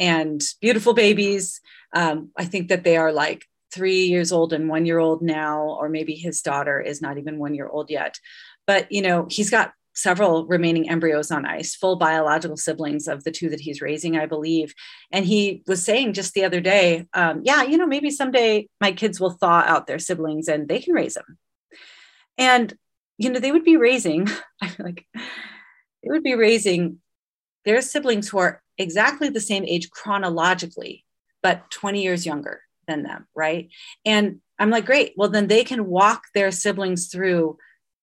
beautiful babies. I think that they are like 3 years old and 1 year old now, or maybe his daughter is not even 1 year old yet. But, you know, he's got several remaining embryos on ice, full biological siblings of the 2 that he's raising, I believe. And he was saying just the other day, yeah, you know, maybe someday my kids will thaw out their siblings and they can raise them. And, you know, they would be raising, their siblings who are exactly the same age chronologically, but 20 years younger than them, right? And I'm like, great, well, then they can walk their siblings through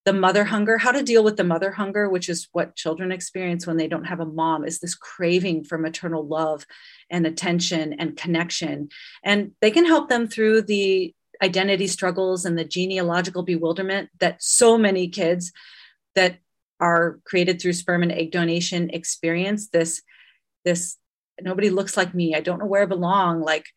the mother hunger, how to deal with the mother hunger, which is what children experience when they don't have a mom, is this craving for maternal love and attention and connection. And they can help them through the identity struggles and the genealogical bewilderment that so many kids that are created through sperm and egg donation experience, this nobody looks like me, I don't know where I belong, like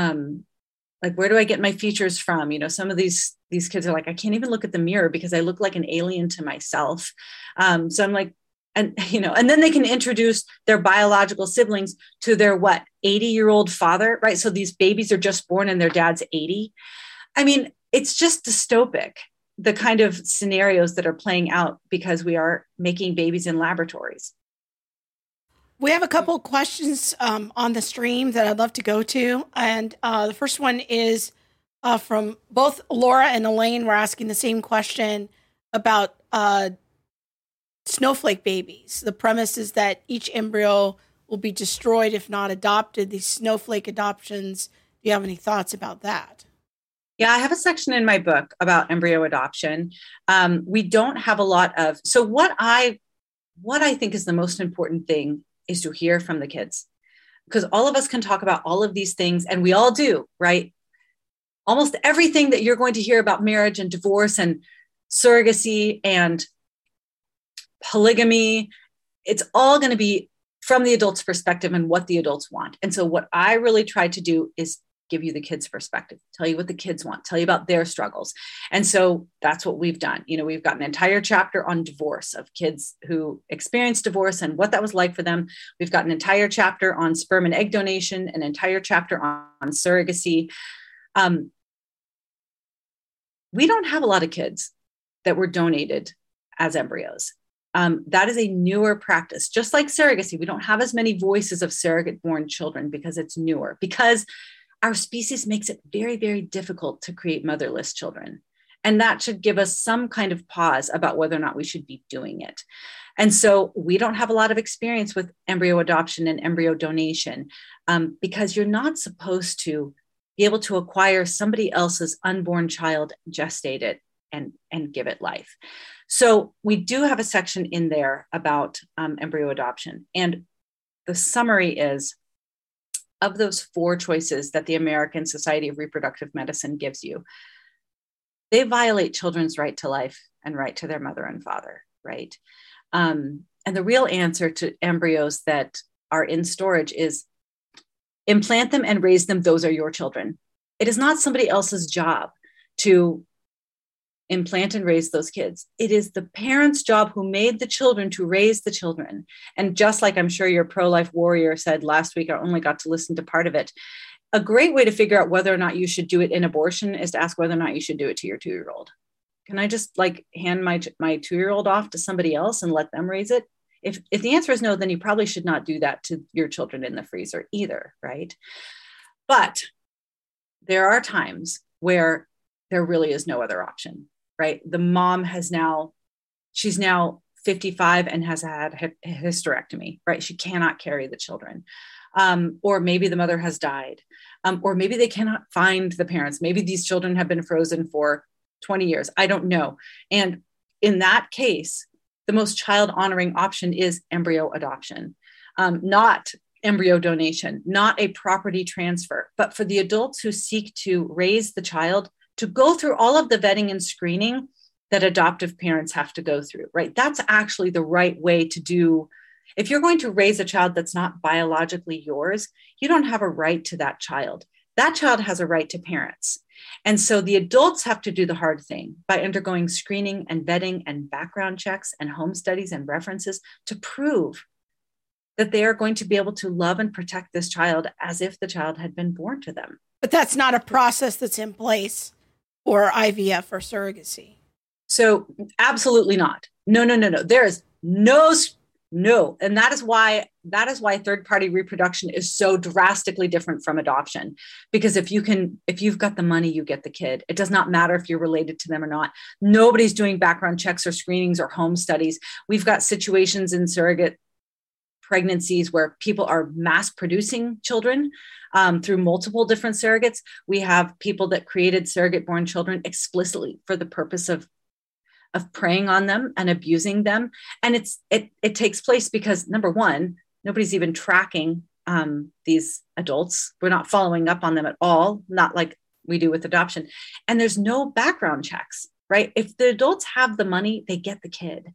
where do I get my features from? You know, some of these kids are like, I can't even look at the mirror because I look like an alien to myself. So I'm like, and you know, and then they can introduce their biological siblings to their 80-year-old father, right? So these babies are just born and their dad's 80. I mean, it's just dystopic, the kind of scenarios that are playing out because we are making babies in laboratories. We have a couple of questions on the stream that I'd love to go to. And the first one is from both Laura and Elaine were asking the same question about snowflake babies. The premise is that each embryo will be destroyed if not adopted, these snowflake adoptions. Do you have any thoughts about that? Yeah, I have a section in my book about embryo adoption. We don't have a lot of, so what I think is the most important thing is to hear from the kids, because all of us can talk about all of these things and we all do, right? Almost everything that you're going to hear about marriage and divorce and surrogacy and polygamy. It's all going to be from the adult's perspective and what the adults want. And so what I really tried to do is give you the kids' perspective, tell you what the kids want, tell you about their struggles. And so that's what we've done. You know, we've got an entire chapter on divorce, of kids who experienced divorce and what that was like for them. We've got an entire chapter on sperm and egg donation, an entire chapter on surrogacy. We don't have a lot of kids that were donated as embryos. That is a newer practice, just like surrogacy. We don't have as many voices of surrogate-born children because it's newer, because our species makes it very, very difficult to create motherless children. And that should give us some kind of pause about whether or not we should be doing it. And so we don't have a lot of experience with embryo adoption and embryo donation, because you're not supposed to be able to acquire somebody else's unborn child, gestate it, and give it life. So we do have a section in there about embryo adoption. And the summary is, of those 4 choices that the American Society of Reproductive Medicine gives you, they violate children's right to life and right to their mother and father, right? And the real answer to embryos that are in storage is implant them and raise them. Those are your children. It is not somebody else's job to implant and raise those kids. It is the parents' job who made the children to raise the children. And just like I'm sure your pro-life warrior said last week, I only got to listen to part of it. A great way to figure out whether or not you should do it in abortion is to ask whether or not you should do it to your 2-year-old. Can I just like hand my 2-year-old off to somebody else and let them raise it? If the answer is no, then you probably should not do that to your children in the freezer either, right? But there are times where there really is no other option. Right. The mom she's now 55 and has had a hysterectomy, right? She cannot carry the children. Or maybe the mother has died, or maybe they cannot find the parents. Maybe these children have been frozen for 20 years. I don't know. And in that case, the most child honoring option is embryo adoption, not embryo donation, not a property transfer, but for the adults who seek to raise the child, to go through all of the vetting and screening that adoptive parents have to go through, right? That's actually the right way to do. If you're going to raise a child that's not biologically yours, you don't have a right to that child. That child has a right to parents. And so the adults have to do the hard thing by undergoing screening and vetting and background checks and home studies and references to prove that they are going to be able to love and protect this child as if the child had been born to them. But that's not a process that's in place. Or IVF or surrogacy? So absolutely not. No. There is no. And that is why third-party reproduction is so drastically different from adoption. Because if you've got the money, you get the kid. It does not matter if you're related to them or not. Nobody's doing background checks or screenings or home studies. We've got situations in surrogate pregnancies where people are mass producing children through multiple different surrogates. We have people that created surrogate born children explicitly for the purpose of preying on them and abusing them. And it takes place because, number one, nobody's even tracking these adults. We're not following up on them at all, not like we do with adoption. And there's no background checks, right? If the adults have the money, they get the kid.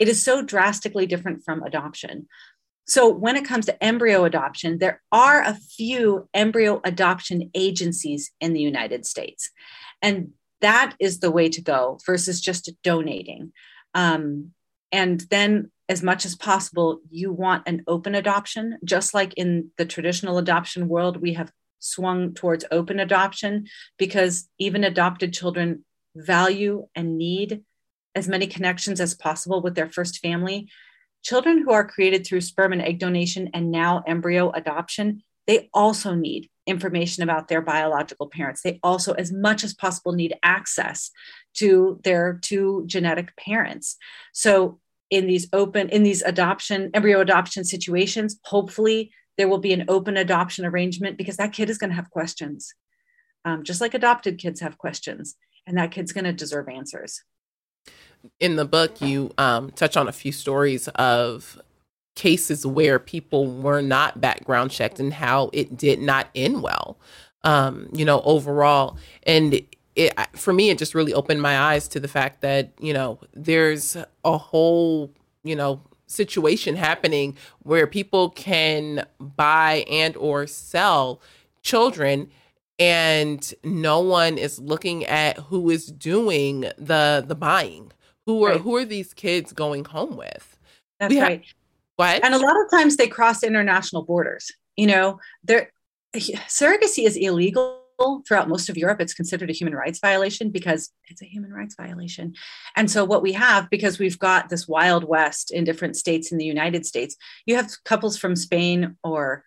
It is so drastically different from adoption. So when it comes to embryo adoption, there are a few embryo adoption agencies in the United States. And that is the way to go versus just donating. And then as much as possible, you want an open adoption, just like in the traditional adoption world, we have swung towards open adoption because even adopted children value and need as many connections as possible with their first family. Children who are created through sperm and egg donation and now embryo adoption, they also need information about their biological parents. They also, as much as possible, need access to their 2 genetic parents. So in these embryo adoption situations, hopefully there will be an open adoption arrangement because that kid is going to have questions. Just like adopted kids have questions, and that kid's going to deserve answers. In the book, you touch on a few stories of cases where people were not background checked and how it did not end well, overall. And for me, it just really opened my eyes to the fact that, you know, there's a whole, you know, situation happening where people can buy and or sell children, and no one is looking at who is doing the buying. Who are these kids going home with? That's right. What? And a lot of times they cross international borders. You know, surrogacy is illegal throughout most of Europe. It's considered a human rights violation because it's a human rights violation. And so what we have, because we've got this Wild West in different states in the United States, you have couples from Spain or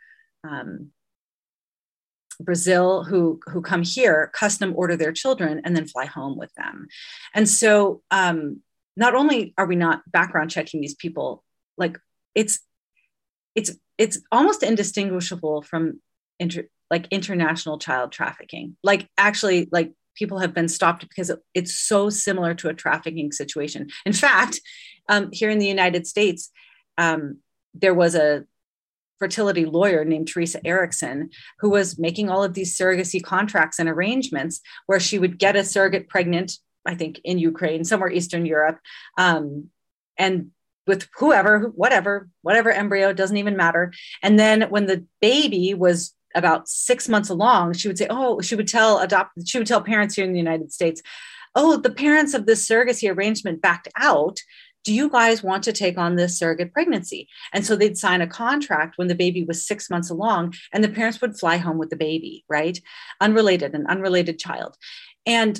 Brazil who come here, custom order their children, and then fly home with them. And so not only are we not background checking these people, like it's almost indistinguishable from international child trafficking. Like, actually, like, people have been stopped because it's so similar to a trafficking situation. In fact, here in the United States, there was a fertility lawyer named Teresa Erickson, who was making all of these surrogacy contracts and arrangements where she would get a surrogate pregnant, I think in Ukraine, somewhere Eastern Europe, and with whatever embryo, doesn't even matter. And then when the baby was about 6 months along, she would say, she would tell parents here in the United States, oh, the parents of this surrogacy arrangement backed out. Do you guys want to take on this surrogate pregnancy? And so they'd sign a contract when the baby was 6 months along, and the parents would fly home with the baby, right? An unrelated child. And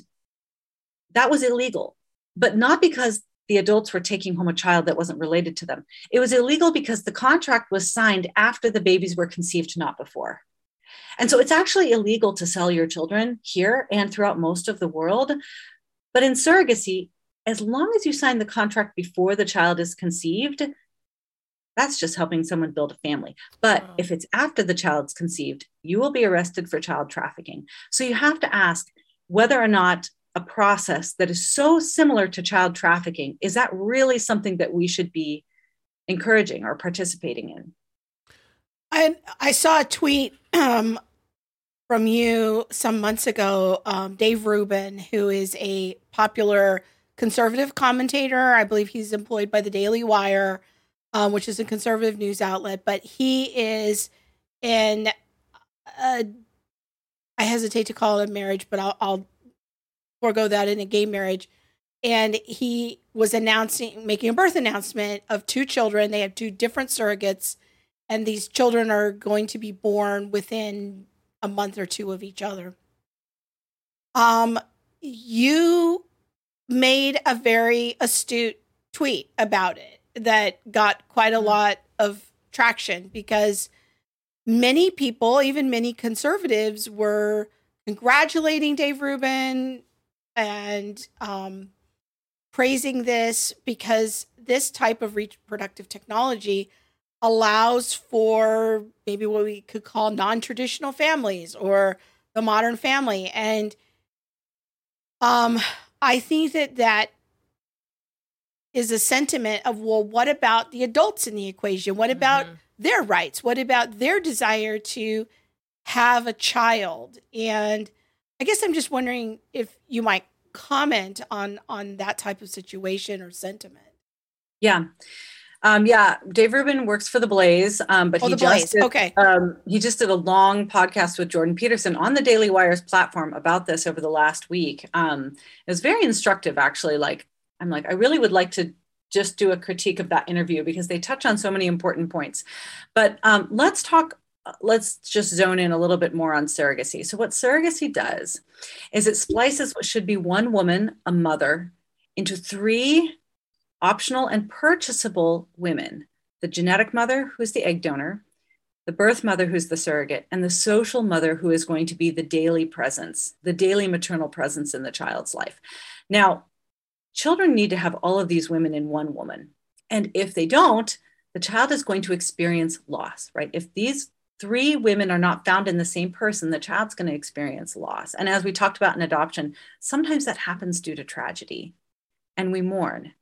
that was illegal, but not because the adults were taking home a child that wasn't related to them. It was illegal because the contract was signed after the babies were conceived, not before. And so it's actually illegal to sell your children here and throughout most of the world. But in surrogacy, as long as you sign the contract before the child is conceived, that's just helping someone build a family. But if it's after the child's conceived, you will be arrested for child trafficking. So you have to ask whether or not a process that is so similar to child trafficking, is that really something that we should be encouraging or participating in? I saw a tweet from you some months ago, Dave Rubin, who is a popular conservative commentator. I believe he's employed by the Daily Wire, which is a conservative news outlet, but he is in, I hesitate to call it a marriage, but I'll forego that, in a gay marriage. And he was making a birth announcement of two children. They have two different surrogates, and these children are going to be born within a month or two of each other. You made a very astute tweet about it that got quite a lot of traction because many people, even many conservatives, were congratulating Dave Rubin and praising this because this type of reproductive technology allows for maybe what we could call non-traditional families or the modern family. And I think that is a sentiment of, well, what about the adults in the equation? What about their rights? What about their desire to have a child? And I guess I'm just wondering if you might comment on that type of situation or sentiment. Yeah. Dave Rubin works for the Blaze, but he just did a long podcast with Jordan Peterson on the Daily Wire's platform about this over the last week. It was very instructive, actually. Like, I'm like, I really would like to just do a critique of that interview because they touch on so many important points. But let's just zone in a little bit more on surrogacy. So what surrogacy does is it splices what should be one woman, a mother, into three optional and purchasable women: the genetic mother, who's the egg donor, the birth mother, who's the surrogate, and the social mother, who is going to be the daily presence, the daily maternal presence in the child's life. Now, children need to have all of these women in one woman. And if they don't, the child is going to experience loss, right? If these three women are not found in the same person, the child's going to experience loss. And as we talked about in adoption, sometimes that happens due to tragedy and we mourn.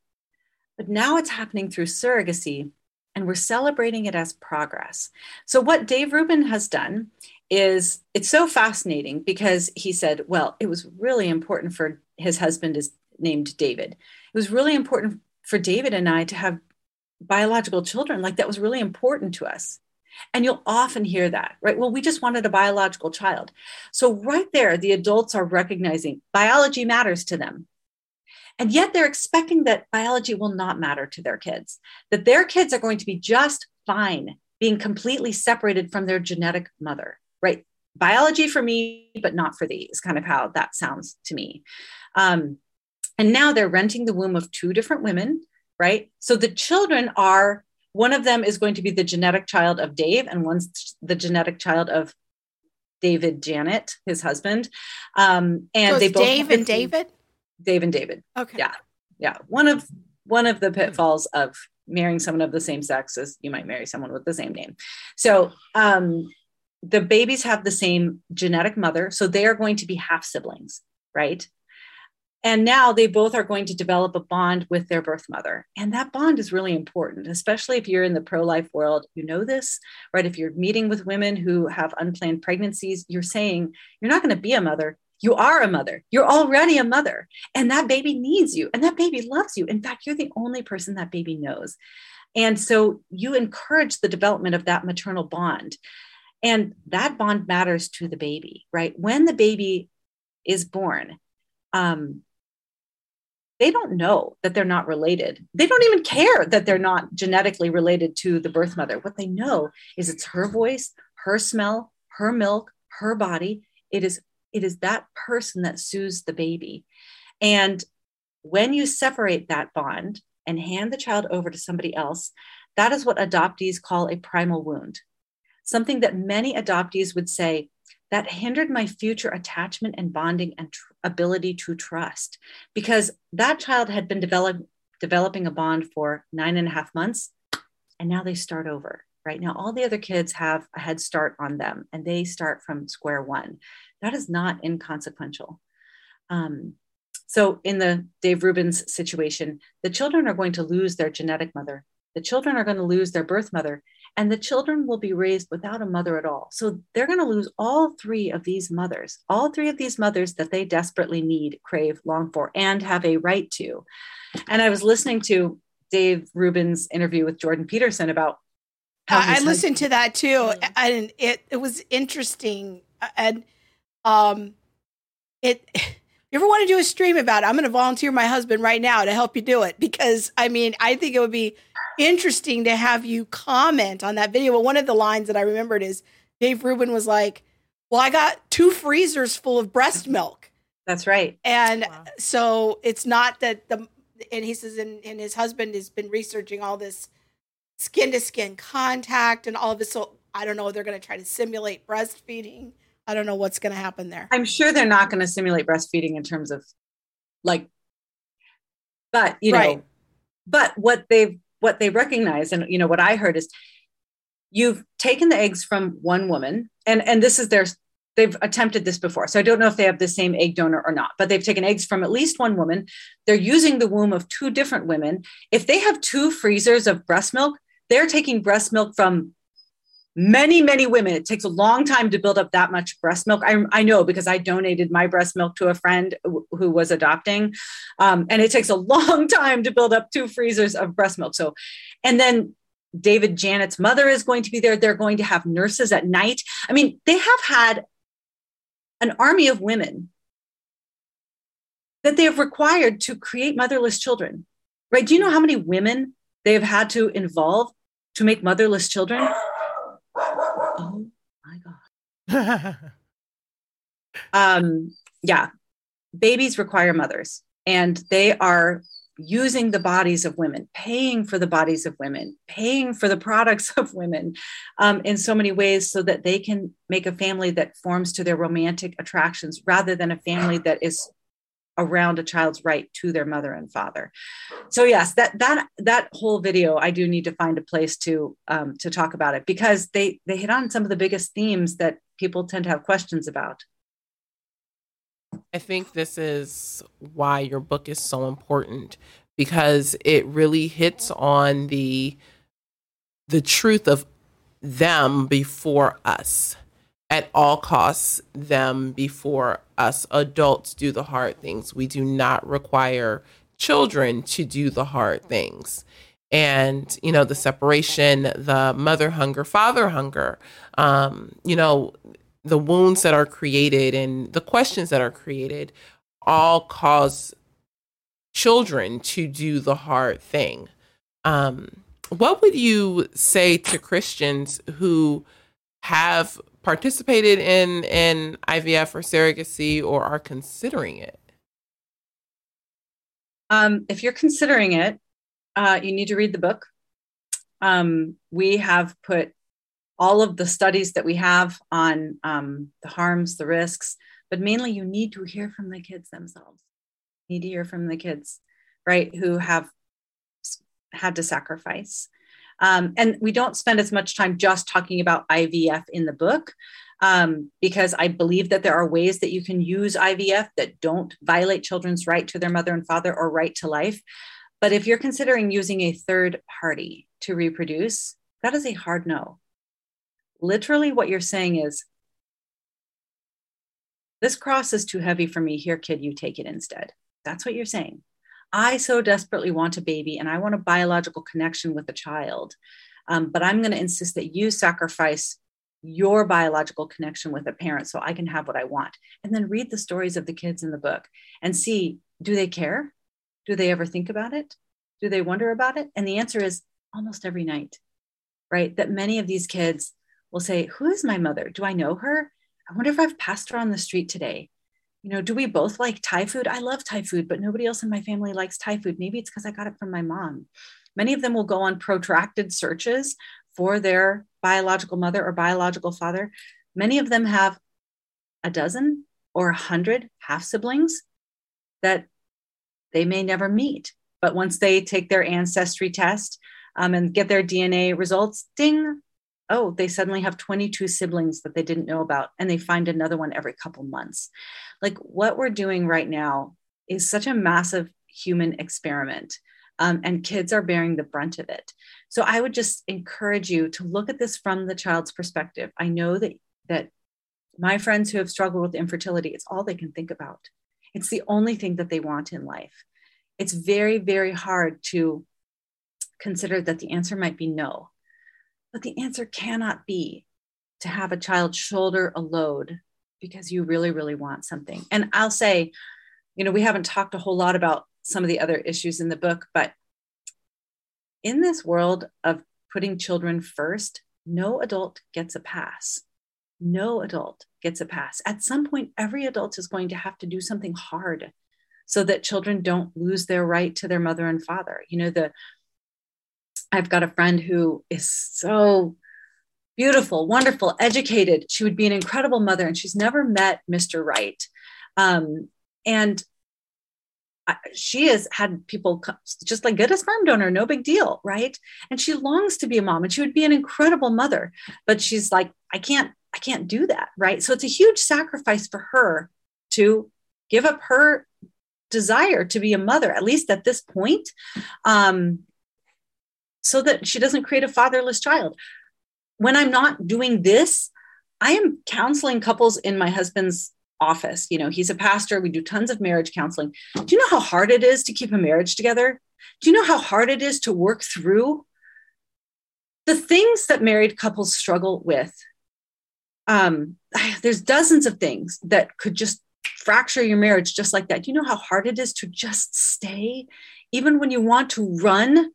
But now it's happening through surrogacy, and we're celebrating it as progress. So what Dave Rubin has done is, it's so fascinating because he said, well, it was really important for his husband is named David. It was really important for David and I to have biological children. Like, that was really important to us. And you'll often hear that, right? Well, we just wanted a biological child. So right there, the adults are recognizing biology matters to them. And yet they're expecting that biology will not matter to their kids, that their kids are going to be just fine being completely separated from their genetic mother, right? Biology for me, but not for thee is kind of how that sounds to me. And now they're renting the womb of two different women, right? So the children are, one of them is going to be the genetic child of Dave and one's the genetic child of David Janet, his husband. And so they both Dave and David. Okay. Yeah. Yeah. One of the pitfalls of marrying someone of the same sex is you might marry someone with the same name. So the babies have the same genetic mother. So they are going to be half siblings, right? And now they both are going to develop a bond with their birth mother. And that bond is really important, especially if you're in the pro-life world, you know this, right? If you're meeting with women who have unplanned pregnancies, you're saying, you're not going to be a mother. You are a mother. You're already a mother. And that baby needs you. And that baby loves you. In fact, you're the only person that baby knows. And so you encourage the development of that maternal bond. And that bond matters to the baby, right? When the baby is born, they don't know that they're not related. They don't even care that they're not genetically related to the birth mother. What they know is it's her voice, her smell, her milk, her body. It is that person that soothes the baby. And when you separate that bond and hand the child over to somebody else, that is what adoptees call a primal wound. Something that many adoptees would say, that hindered my future attachment and bonding and ability to trust, because that child had been developing a bond for 9.5 months. And now they start over, right? Now all the other kids have a head start on them and they start from square one. That is not inconsequential. So in the Dave Rubin's situation, the children are going to lose their genetic mother. The children are going to lose their birth mother. And the children will be raised without a mother at all. So they're going to lose all three of these mothers that they desperately need, crave, long for, and have a right to. And I was listening to Dave Rubin's interview with Jordan Peterson about how I listened to that too. And it was interesting. And you ever want to do a stream about it? I'm going to volunteer my husband right now to help you do it, because I mean, I think it would be interesting to have you comment on that video. But one of the lines that I remembered is Dave Rubin was like, well, I got 2 freezers full of breast milk. That's right. And wow. So it's not that and he says, and his husband has been researching all this skin to skin contact and all of this. So I don't know, they're going to try to simulate breastfeeding. I don't know what's going to happen there. I'm sure they're not going to simulate breastfeeding in terms of but what they recognize, and you know, what I heard is, you've taken the eggs from one woman, and this is they've attempted this before. So I don't know if they have the same egg donor or not, but they've taken eggs from at least one woman. They're using the womb of 2 different women. If they have 2 freezers of breast milk, they're taking breast milk from many, many women. It takes a long time to build up that much breast milk. I know, because I donated my breast milk to a friend who was adopting. And it takes a long time to build up 2 freezers of breast milk. So, and then David Janet's mother is going to be there. They're going to have nurses at night. I mean, they have had an army of women that they have required to create motherless children, right? Do you know how many women they have had to involve to make motherless children? Oh my God. Yeah. Babies require mothers, and they are using the bodies of women, paying for the bodies of women, paying for the products of women in so many ways, so that they can make a family that forms to their romantic attractions rather than a family that is around a child's right to their mother and father. So yes, that whole video, I do need to find a place to talk about it, because they hit on some of the biggest themes that people tend to have questions about. I think this is why your book is so important, because it really hits on the truth of them before us. at all costs, them before us. Adults do the hard things. We do not require children to do the hard things. And, you know, the separation, the mother hunger, father hunger, you know, the wounds that are created and the questions that are created all cause children to do the hard thing. What would you say to Christians who have participated in IVF or surrogacy or are considering it? If you're considering it, you need to read the book. We have put all of the studies that we have on the harms, the risks, but mainly you need to hear from the kids themselves. You need to hear from the kids, right, who have had to sacrifice. And we don't spend as much time just talking about IVF in the book, because I believe that there are ways that you can use IVF that don't violate children's right to their mother and father or right to life. But if you're considering using a third party to reproduce, that is a hard no. Literally what you're saying is, this cross is too heavy for me. Here, kid, you take it instead. That's what you're saying. I so desperately want a baby and I want a biological connection with the child. But I'm going to insist that you sacrifice your biological connection with a parent so I can have what I want. And then read the stories of the kids in the book and see, do they care? Do they ever think about it? Do they wonder about it? And the answer is almost every night, right? That many of these kids will say, who is my mother? Do I know her? I wonder if I've passed her on the street today. You know, do we both like Thai food? I love Thai food, but nobody else in my family likes Thai food. Maybe it's because I got it from my mom. Many of them will go on protracted searches for their biological mother or biological father. Many of them have a dozen or 100 half siblings that they may never meet. But once they take their ancestry test and get their DNA results, ding, oh, they suddenly have 22 siblings that they didn't know about, and they find another one every couple months. Like what we're doing right now is such a massive human experiment, and kids are bearing the brunt of it. So I would just encourage you to look at this from the child's perspective. I know that my friends who have struggled with infertility, it's all they can think about. It's the only thing that they want in life. It's very, very hard to consider that the answer might be no. But the answer cannot be to have a child shoulder a load because you really, really want something. And I'll say, you know, we haven't talked a whole lot about some of the other issues in the book, but in this world of putting children first, no adult gets a pass. No adult gets a pass. At some point, every adult is going to have to do something hard so that children don't lose their right to their mother and father. You know, I've got a friend who is so beautiful, wonderful, educated. She would be an incredible mother, and she's never met Mr. Right. She has had people just like, get a sperm donor, no big deal, right? And she longs to be a mom, and she would be an incredible mother. But she's like, I can't do that, right? So it's a huge sacrifice for her to give up her desire to be a mother, at least at this point. So that she doesn't create a fatherless child. When I'm not doing this, I am counseling couples in my husband's office. You know, he's a pastor. We do tons of marriage counseling. Do you know how hard it is to keep a marriage together? Do you know how hard it is to work through the things that married couples struggle with? There's dozens of things that could just fracture your marriage just like that. Do you know how hard it is to just stay, even when you want to run?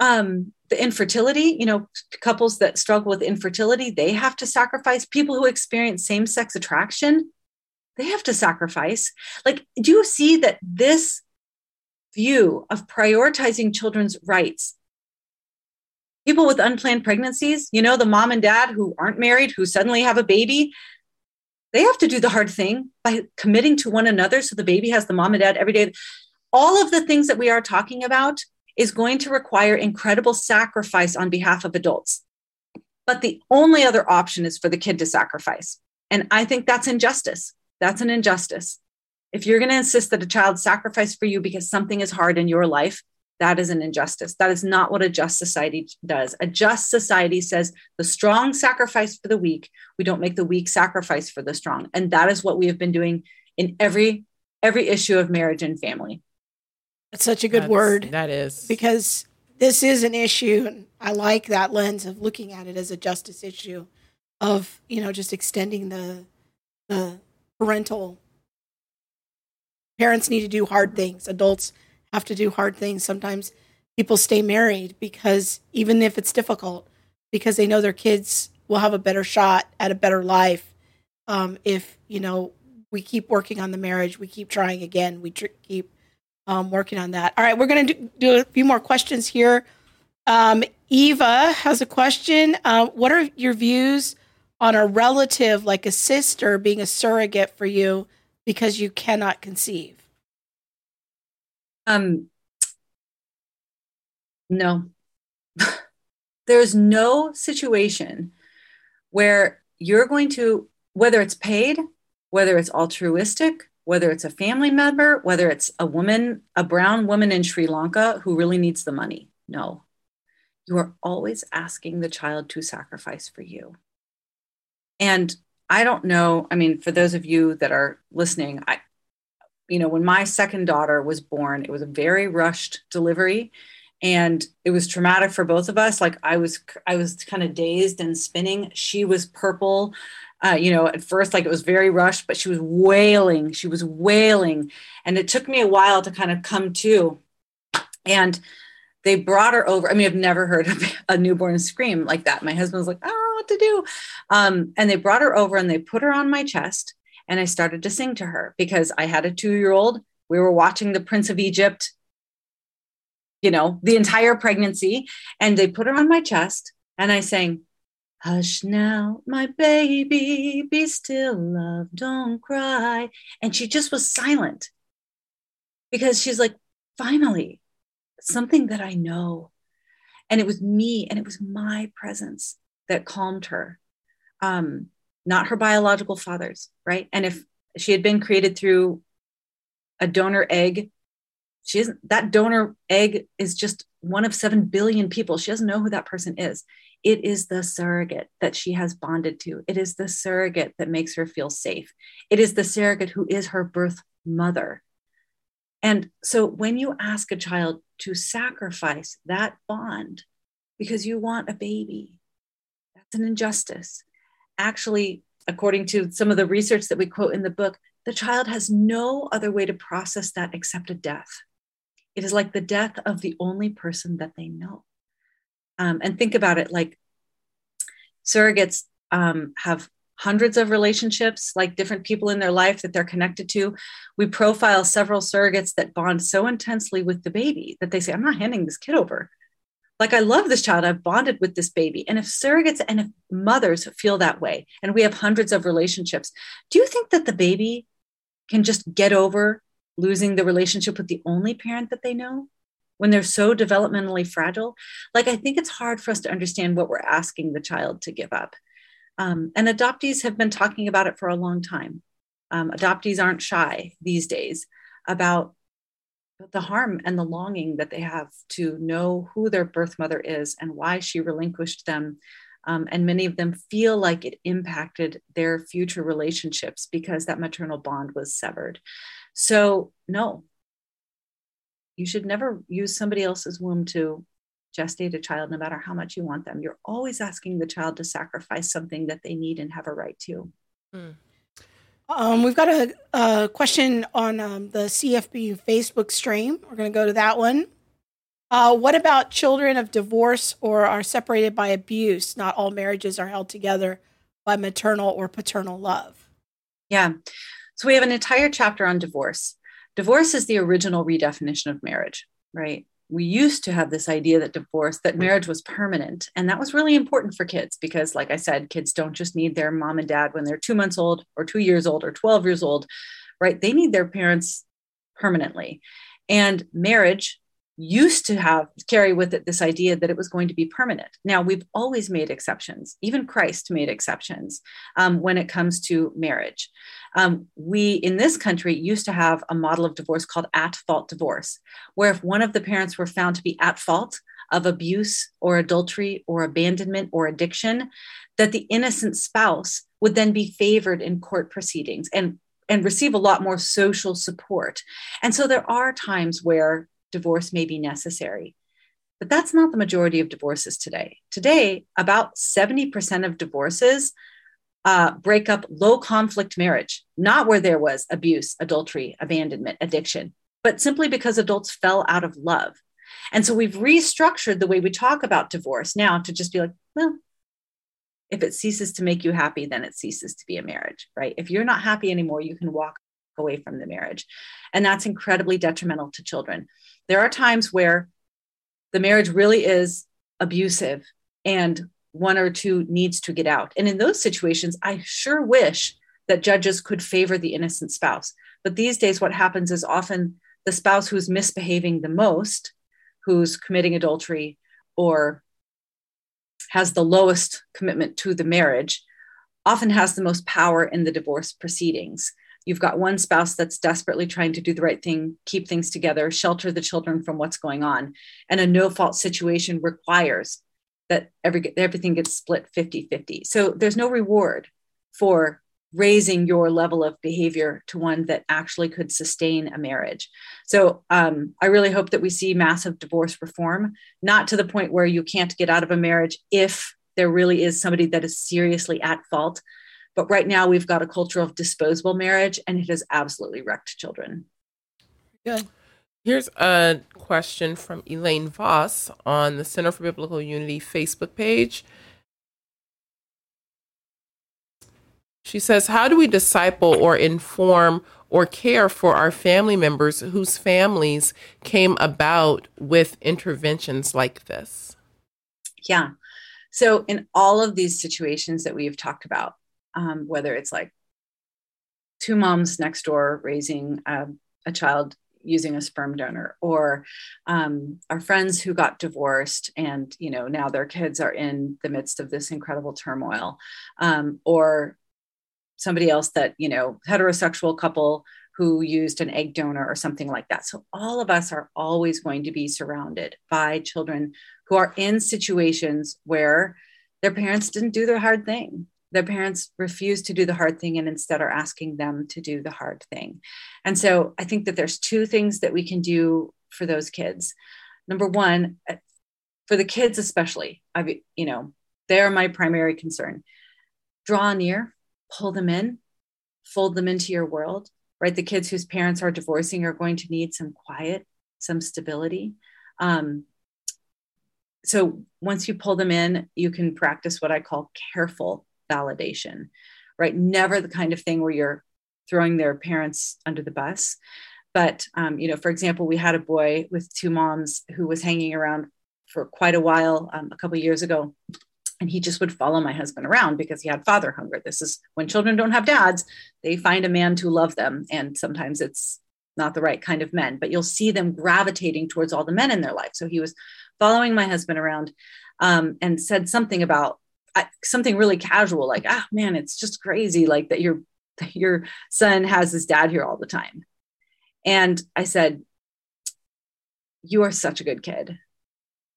The infertility, you know, couples that struggle with infertility, they have to sacrifice. People who experience same-sex attraction, they have to sacrifice. Like, do you see that this view of prioritizing children's rights, people with unplanned pregnancies, you know, the mom and dad who aren't married, who suddenly have a baby, they have to do the hard thing by committing to one another. So the baby has the mom and dad every day. All of the things that we are talking about is going to require incredible sacrifice on behalf of adults. But the only other option is for the kid to sacrifice. And I think that's injustice. That's an injustice. If you're going to insist that a child sacrifice for you because something is hard in your life, That is an injustice. That is not what a just society does. A just society says the strong sacrifice for the weak. We don't make the weak sacrifice for the strong. And that is what we have been doing in every issue of marriage and family. That's such a good word. That is. Because this is an issue, and I like that lens of looking at it as a justice issue of, you know, just extending the parental. Parents need to do hard things. Adults have to do hard things. Sometimes people stay married because even if it's difficult, because they know their kids will have a better shot at a better life. If, you know, we keep working on the marriage, we keep trying again, we keep working on that. All right, we're going to do a few more questions here. Eva has a question. What are your views on a relative, like a sister, being a surrogate for you because you cannot conceive? No. There's no situation where you're going to, whether it's paid, whether it's altruistic, whether it's a family member, whether it's a woman, a brown woman in Sri Lanka who really needs the money. No, you are always asking the child to sacrifice for you. And I don't know, I mean, for those of you that are listening, when my second daughter was born, it was a very rushed delivery and it was traumatic for both of us. Like I was kind of dazed and spinning. She was purple. At first, like it was very rushed, but she was wailing. And it took me a while to kind of come to. And they brought her over. I mean, I've never heard a newborn scream like that. My husband was like, I don't know what to do. And they brought her over and they put her on my chest. And I started to sing to her because I had a 2-year-old. We were watching the Prince of Egypt, the entire pregnancy. And they put her on my chest and I sang, "Hush now, my baby, be still, love, don't cry." And she just was silent because she's like, finally, something that I know. And it was me and it was my presence that calmed her, not her biological father's, right? And if she had been created through a donor egg, she isn't. That donor egg is just one of 7 billion people. She doesn't know who that person is. It is the surrogate that she has bonded to. It is the surrogate that makes her feel safe. It is the surrogate who is her birth mother. And so when you ask a child to sacrifice that bond because you want a baby, that's an injustice. Actually, according to some of the research that we quote in the book, the child has no other way to process that except a death. It is like the death of the only person that they know. And think about it, like surrogates have hundreds of relationships, like different people in their life that they're connected to. We profile several surrogates that bond so intensely with the baby that they say, I'm not handing this kid over. Like, I love this child. I've bonded with this baby. And if surrogates and if mothers feel that way, and we have hundreds of relationships, do you think that the baby can just get over losing the relationship with the only parent that they know? When they're so developmentally fragile, like I think it's hard for us to understand what we're asking the child to give up. And adoptees have been talking about it for a long time. Adoptees aren't shy these days about the harm and the longing that they have to know who their birth mother is and why she relinquished them. And many of them feel like it impacted their future relationships because that maternal bond was severed. So no. You should never use somebody else's womb to gestate a child, no matter how much you want them. You're always asking the child to sacrifice something that they need and have a right to. We've got a question on the CFBU Facebook stream. We're going to go to that one. What about children of divorce or are separated by abuse? Not all marriages are held together by maternal or paternal love. Yeah. So we have an entire chapter on divorce. Divorce is the original redefinition of marriage, right? We used to have this idea that marriage was permanent. And that was really important for kids because, like I said, kids don't just need their mom and dad when they're 2 months old or 2 years old or 12 years old, right? They need their parents permanently. And marriage used to have carry with it this idea that it was going to be permanent. Now, we've always made exceptions. Even Christ made exceptions when it comes to marriage. We, in this country, used to have a model of divorce called at-fault divorce, where if one of the parents were found to be at fault of abuse or adultery or abandonment or addiction, that the innocent spouse would then be favored in court proceedings and receive a lot more social support. And so there are times where divorce may be necessary, but that's not the majority of divorces today. Today, about 70% of divorces break up low conflict marriage, not where there was abuse, adultery, abandonment, addiction, but simply because adults fell out of love. And so we've restructured the way we talk about divorce now to just be like, well, if it ceases to make you happy, then it ceases to be a marriage, right? If you're not happy anymore, you can walk away from the marriage. And that's incredibly detrimental to children. There are times where the marriage really is abusive and one or two needs to get out. And in those situations, I sure wish that judges could favor the innocent spouse. But these days, what happens is often the spouse who's misbehaving the most, who's committing adultery or has the lowest commitment to the marriage, often has the most power in the divorce proceedings. You've got one spouse that's desperately trying to do the right thing, keep things together, shelter the children from what's going on. And a no-fault situation requires that everything gets split 50-50. So there's no reward for raising your level of behavior to one that actually could sustain a marriage. So I really hope that we see massive divorce reform, not to the point where you can't get out of a marriage if there really is somebody that is seriously at fault. But right now we've got a culture of disposable marriage, and it has absolutely wrecked children. Good. Here's a question from Elaine Voss on the Center for Biblical Unity Facebook page. She says, how do we disciple or inform or care for our family members whose families came about with interventions like this? Yeah. So in all of these situations that we've talked about, whether it's like two moms next door raising a child using a sperm donor, or our friends who got divorced and, you know, now their kids are in the midst of this incredible turmoil, or somebody else that, you know, heterosexual couple who used an egg donor or something like that. So all of us are always going to be surrounded by children who are in situations where their parents didn't do their hard thing. Their parents refuse to do the hard thing and instead are asking them to do the hard thing. And so I think that there's two things that we can do for those kids. Number one, for the kids especially, they're my primary concern. Draw near, pull them in, fold them into your world, right? The kids whose parents are divorcing are going to need some quiet, some stability. So once you pull them in, you can practice what I call careful validation, right? Never the kind of thing where you're throwing their parents under the bus. But, for example, we had a boy with two moms who was hanging around for quite a while, a couple of years ago, and he just would follow my husband around because he had father hunger. This is when children don't have dads, they find a man to love them. And sometimes it's not the right kind of men, but you'll see them gravitating towards all the men in their life. So he was following my husband around and said something about, something really casual, like, ah, man, it's just crazy, like that your son has his dad here all the time. And I said, you are such a good kid.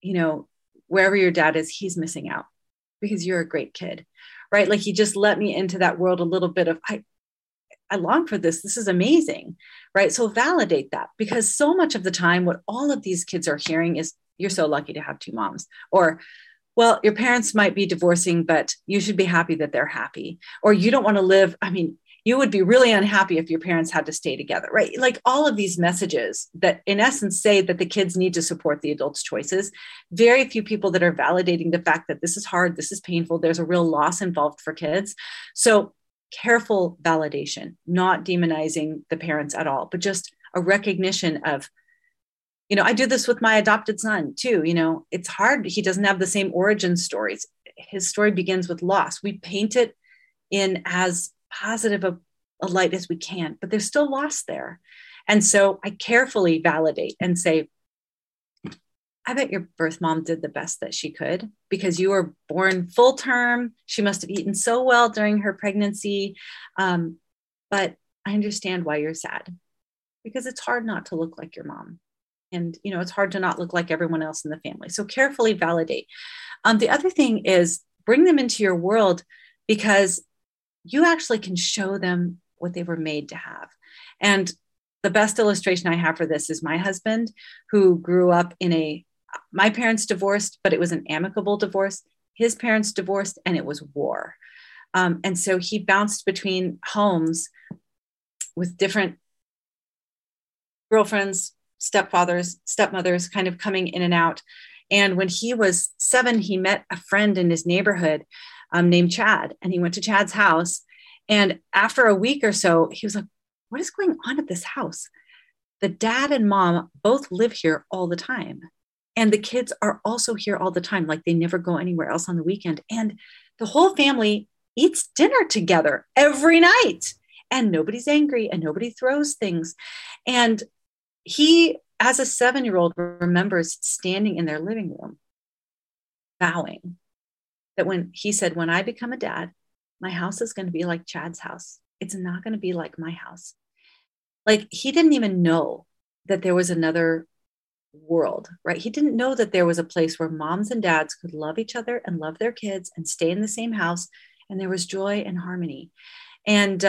You know, wherever your dad is, he's missing out because you're a great kid, right? Like, he just let me into that world a little bit of, I long for this. This is amazing, right? So validate that, because so much of the time, what all of these kids are hearing is, you're so lucky to have two moms, or, well, your parents might be divorcing, but you should be happy that they're happy. Or you don't want to live. I mean, you would be really unhappy if your parents had to stay together, right? Like, all of these messages that in essence say that the kids need to support the adults' choices. Very few people that are validating the fact that this is hard, this is painful, there's a real loss involved for kids. So careful validation, not demonizing the parents at all, but just a recognition of, you know, I do this with my adopted son too. You know, it's hard. He doesn't have the same origin stories. His story begins with loss. We paint it in as positive a light as we can, but there's still loss there. And so I carefully validate and say, I bet your birth mom did the best that she could because you were born full term. She must have eaten so well during her pregnancy. But I understand why you're sad, because it's hard not to look like your mom. And, you know, it's hard to not look like everyone else in the family. So carefully validate. The other thing is bring them into your world, because you actually can show them what they were made to have. And the best illustration I have for this is my husband, who grew up in my parents divorced, but it was an amicable divorce. His parents divorced and it was war. And so he bounced between homes with different girlfriends, stepfathers, stepmothers, kind of coming in and out. And when he was 7, he met a friend in his neighborhood named Chad, and he went to Chad's house. And after a week or so, he was like, what is going on at this house? The dad and mom both live here all the time. And the kids are also here all the time. Like, they never go anywhere else on the weekend. And the whole family eats dinner together every night, and nobody's angry and nobody throws things. And he, as a 7-year-old, remembers standing in their living room, vowing that when I become a dad, my house is going to be like Chad's house. It's not going to be like my house. Like, he didn't even know that there was another world, right? He didn't know that there was a place where moms and dads could love each other and love their kids and stay in the same house. And there was joy and harmony. And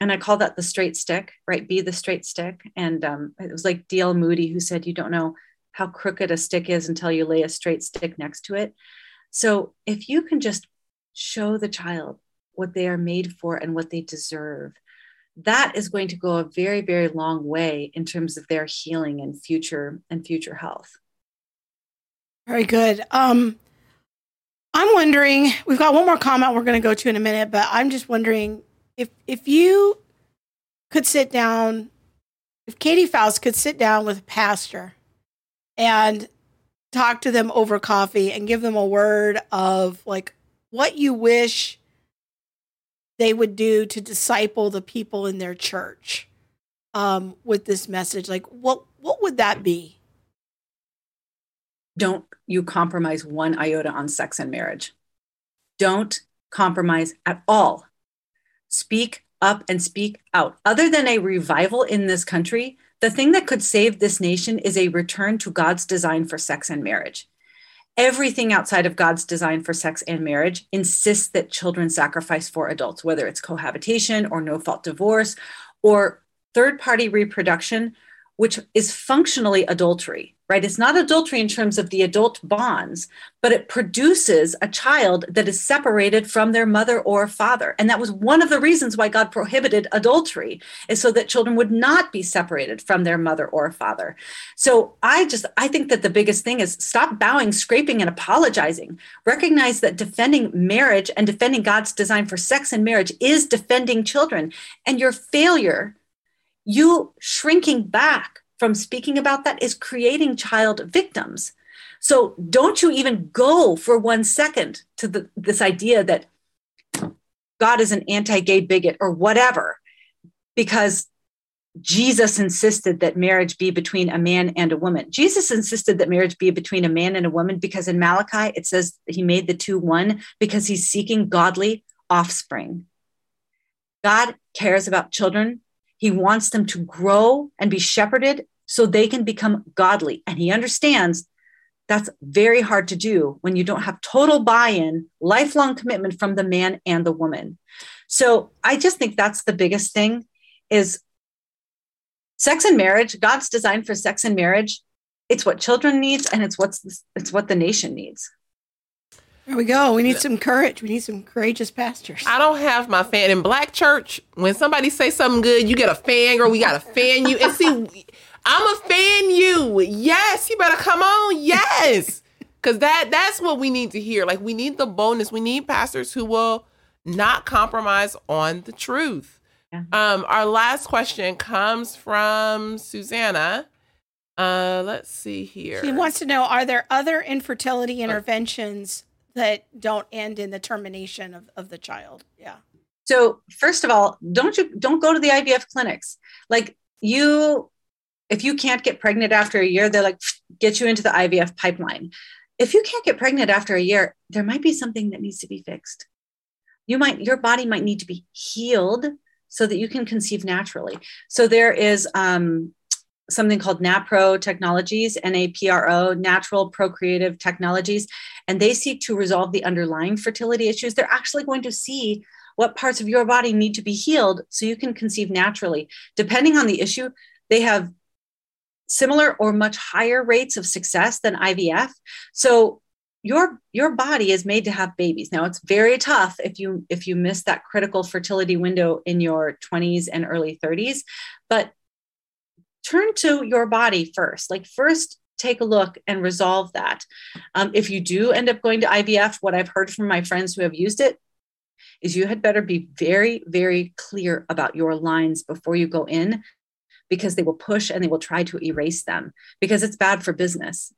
I call that the straight stick, right? Be the straight stick. And it was like D.L. Moody, who said, you don't know how crooked a stick is until you lay a straight stick next to it. So if you can just show the child what they are made for and what they deserve, that is going to go a very, very long way in terms of their healing and future health. Very good. I'm wondering, we've got one more comment we're going to go to in a minute, but I'm just wondering if you could sit down, if Katie Faust could sit down with a pastor and talk to them over coffee and give them a word of like what you wish they would do to disciple the people in their church with this message, like what would that be? Don't you compromise one iota on sex and marriage. Don't compromise at all. Speak up and speak out. Other than a revival in this country, the thing that could save this nation is a return to God's design for sex and marriage. Everything outside of God's design for sex and marriage insists that children sacrifice for adults, whether it's cohabitation or no-fault divorce or third-party reproduction, which is functionally adultery, right? It's not adultery in terms of the adult bonds, but it produces a child that is separated from their mother or father. And that was one of the reasons why God prohibited adultery, is so that children would not be separated from their mother or father. So I think that the biggest thing is stop bowing, scraping, and apologizing. Recognize that defending marriage and defending God's design for sex and marriage is defending children. And your failure, you shrinking back from speaking about that, is creating child victims. So don't you even go for 1 second to this idea that God is an anti-gay bigot or whatever, because Jesus insisted that marriage be between a man and a woman. Jesus insisted that marriage be between a man and a woman because in Malachi, it says he made the two one because he's seeking godly offspring. God cares about children. He wants them to grow and be shepherded so they can become godly. And he understands that's very hard to do when you don't have total buy-in, lifelong commitment from the man and the woman. So I just think that's the biggest thing, is sex and marriage, God's design for sex and marriage. It's what children need, and it's what the nation needs. There we go. We need some courage. We need some courageous pastors. I don't have my fan in black church. When somebody say something good, you get a fan, girl. We got to fan you. And see, I'm a fan you. Yes, you better come on. Yes. Because that's what we need to hear. Like, we need the boldness. We need pastors who will not compromise on the truth. Yeah. Our last question comes from Susanna. Let's see here. She wants to know, are there other infertility interventions that don't end in the termination of the child? Yeah. So first of all, don't go to the IVF clinics. Like, you If you can't get pregnant after a year, they're like, get you into the IVF pipeline. If you can't get pregnant after a year, there might be something that needs to be fixed. Your body might need to be healed so that you can conceive naturally. So there is something called NAPRO Technologies, NAPRO, Natural Procreative Technologies, and they seek to resolve the underlying fertility issues. They're actually going to see what parts of your body need to be healed so you can conceive naturally. Depending on the issue, they have similar or much higher rates of success than IVF. So your body is made to have babies. Now, it's very tough if you miss that critical fertility window in your 20s and early 30s, but turn to your body first. Like, first take a look and resolve that. If you do end up going to IVF, what I've heard from my friends who have used it is you had better be very, very clear about your lines before you go in, because they will push and they will try to erase them, because it's bad for business.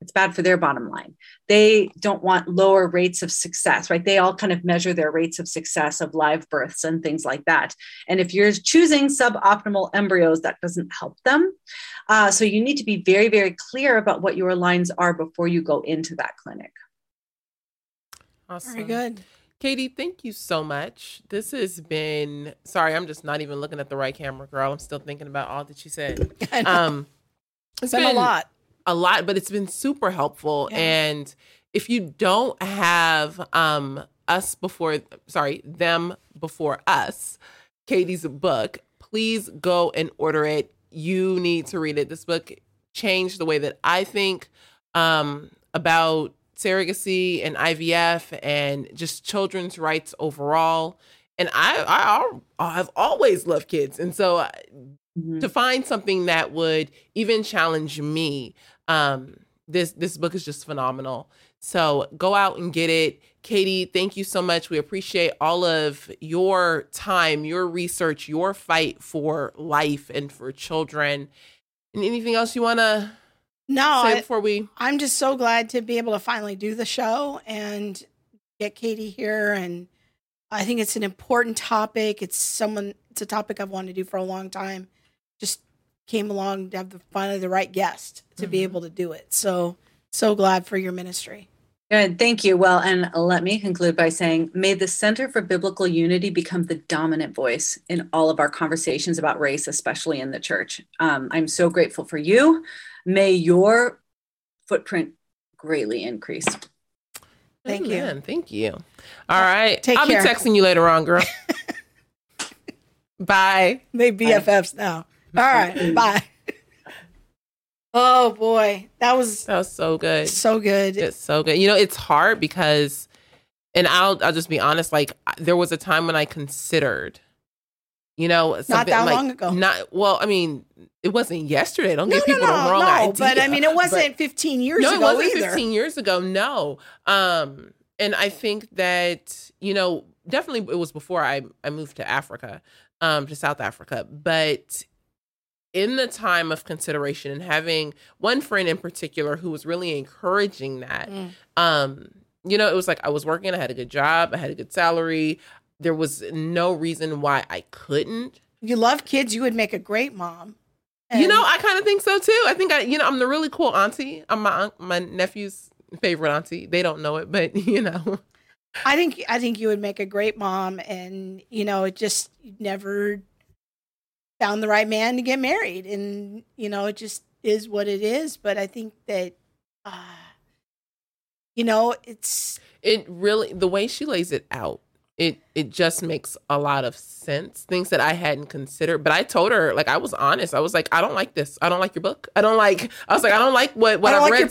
It's bad for their bottom line. They don't want lower rates of success, right? They all kind of measure their rates of success of live births and things like that. And if you're choosing suboptimal embryos, that doesn't help them. So you need to be very, very clear about what your lines are before you go into that clinic. Awesome. Very good. Katie, thank you so much. This has been, sorry, I'm just not even looking at the right camera, girl. I'm still thinking about all that you said. It's been a lot, but it's been super helpful. Yeah. And if you don't have them before us, Katie's book, please go and order it. You need to read it. This book changed the way that I think about surrogacy and IVF and just children's rights overall. And I've always loved kids. And so to find something that would even challenge me, this book is just phenomenal. So go out and get it. Katie, thank you so much. We appreciate all of your time, your research, your fight for life and for children. And anything else you want to say before we... I'm just so glad to be able to finally do the show and get Katie here. And I think it's an important topic. It's a topic I've wanted to do for a long time. Just came along to have finally the right guest to be able to do it. So glad for your ministry. Good. Thank you. Well, and let me conclude by saying, may the Center for Biblical Unity become the dominant voice in all of our conversations about race, especially in the church. I'm so grateful for you. May your footprint greatly increase. Thank you. Thank you. All right. I'll be texting you later on, girl. Bye. They BFFs now. All right. Bye. Oh boy. That was so good. So good. It's so good. You know, it's hard because, and I'll just be honest, like there was a time when I considered, you know, something not that long ago. It wasn't yesterday. Don't give people the wrong idea. But I mean, it wasn't 15 years ago. No, it wasn't either. 15 years ago. No. And I think that, you know, definitely it was before I moved to Africa, to South Africa. But in the time of consideration and having one friend in particular who was really encouraging that, you know, it was like I was working, I had a good job, I had a good salary. There was no reason why I couldn't. You love kids. You would make a great mom. And... You know, I kind of think so too. I think I'm the really cool auntie. I'm my nephew's favorite auntie. They don't know it, but you know, I think you would make a great mom, and you know, it just never found the right man to get married, and you know, it just is what it is. But I think that, you know, it really, the way she lays it out, It just makes a lot of sense. Things that I hadn't considered, but I told her, like, I was honest. I was like, I don't like this. I don't like your book. I don't like what I've read so far. I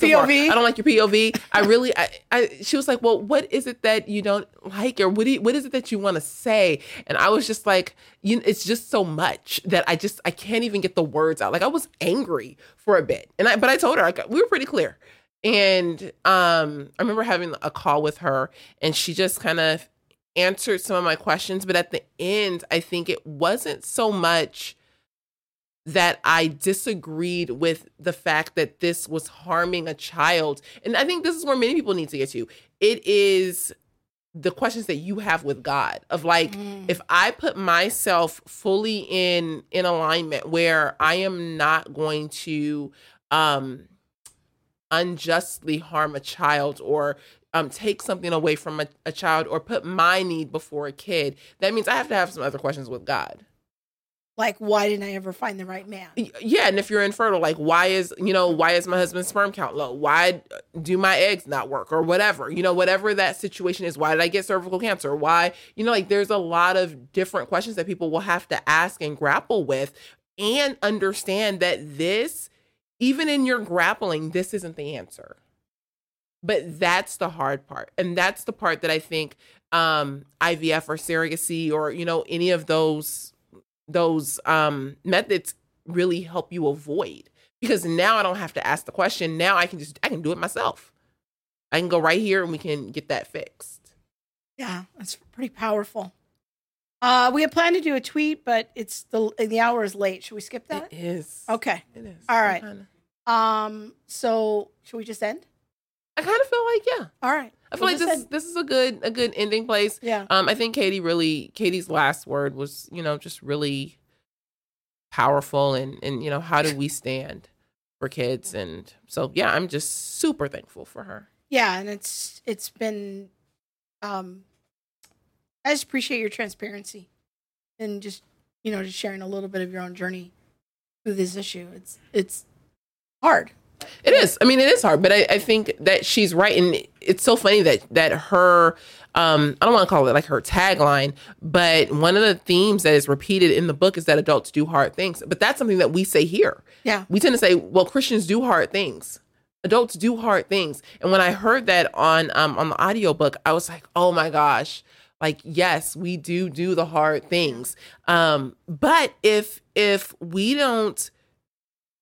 don't like your POV. She was like, well, what is it that you don't like? Or what is it that you want to say? And I was just like, it's just so much that I can't even get the words out. Like, I was angry for a bit. But I told her, like, we were pretty clear. And I remember having a call with her, and she just kind of answered some of my questions. But at the end, I think it wasn't so much that I disagreed with the fact that this was harming a child. And I think this is where many people need to get to. It is the questions that you have with God of like, if I put myself fully in alignment where I am not going to unjustly harm a child or take something away from a child or put my need before a kid, that means I have to have some other questions with God. Like, why didn't I ever find the right man? Yeah. And if you're infertile, like, why is my husband's sperm count low? Why do my eggs not work or whatever? You know, whatever that situation is, why did I get cervical cancer? Why, you know, like there's a lot of different questions that people will have to ask and grapple with and understand that this, even in your grappling, this isn't the answer. But that's the hard part. And that's the part that I think IVF or surrogacy or, you know, any of those methods really help you avoid, because now I don't have to ask the question. Now I can do it myself. I can go right here and we can get that fixed. Yeah, that's pretty powerful. We had planned to do a tweet, but it's the hour is late. Should we skip that? It is. Okay. It is. All right. So should we just end? I kind of feel like, yeah. All right. I feel like this is a good ending place. Yeah. I think Katie's last word was, you know, just really powerful and you know, how do we stand for kids? And so yeah, I'm just super thankful for her. Yeah, and it's been I just appreciate your transparency and just, you know, just sharing a little bit of your own journey through this issue. It's hard. It is. I mean, it is hard, but I think that she's right. And it's so funny that her, I don't want to call it like her tagline, but one of the themes that is repeated in the book is that adults do hard things. But that's something that we say here. Yeah. We tend to say, well, Christians do hard things. Adults do hard things. And when I heard that on the audiobook, I was like, oh my gosh. Like, yes, we do the hard things. But if we don't,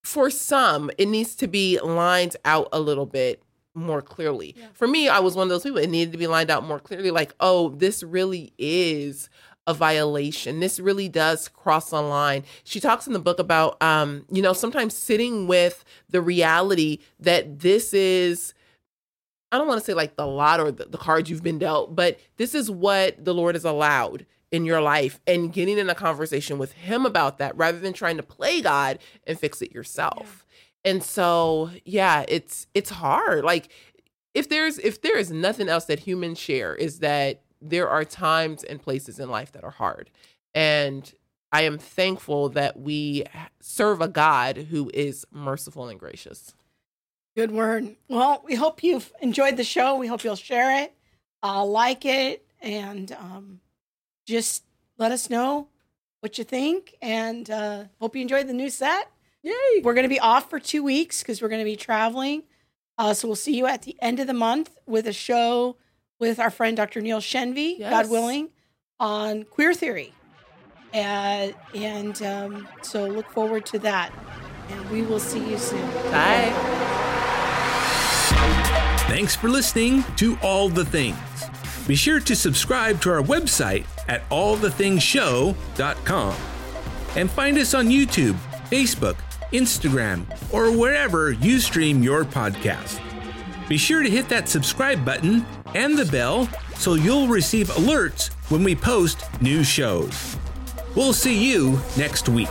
for some, it needs to be lined out a little bit more clearly. Yeah. For me, I was one of those people. It needed to be lined out more clearly. Like, oh, this really is a violation. This really does cross a line. She talks in the book about, you know, sometimes sitting with the reality that this is, I don't want to say like the lot or the cards you've been dealt, but this is what the Lord has allowed in your life, and getting in a conversation with him about that rather than trying to play God and fix it yourself. Yeah. And so, yeah, it's hard. Like if there is nothing else that humans share is that there are times and places in life that are hard. And I am thankful that we serve a God who is merciful and gracious. Good word. Well, we hope you've enjoyed the show. We hope you'll share it, like it, and, just let us know what you think, and hope you enjoyed the new set. Yay! We're going to be off for 2 weeks because we're going to be traveling. So we'll see you at the end of the month with a show with our friend Dr. Neil Shenvi, yes, God willing, on queer theory. And so look forward to that. And we will see you soon. Bye. Thanks for listening to All the Things. Be sure to subscribe to our website at allthethingsshow.com and find us on YouTube, Facebook, Instagram, or wherever you stream your podcast. Be sure to hit that subscribe button and the bell so you'll receive alerts when we post new shows. We'll see you next week.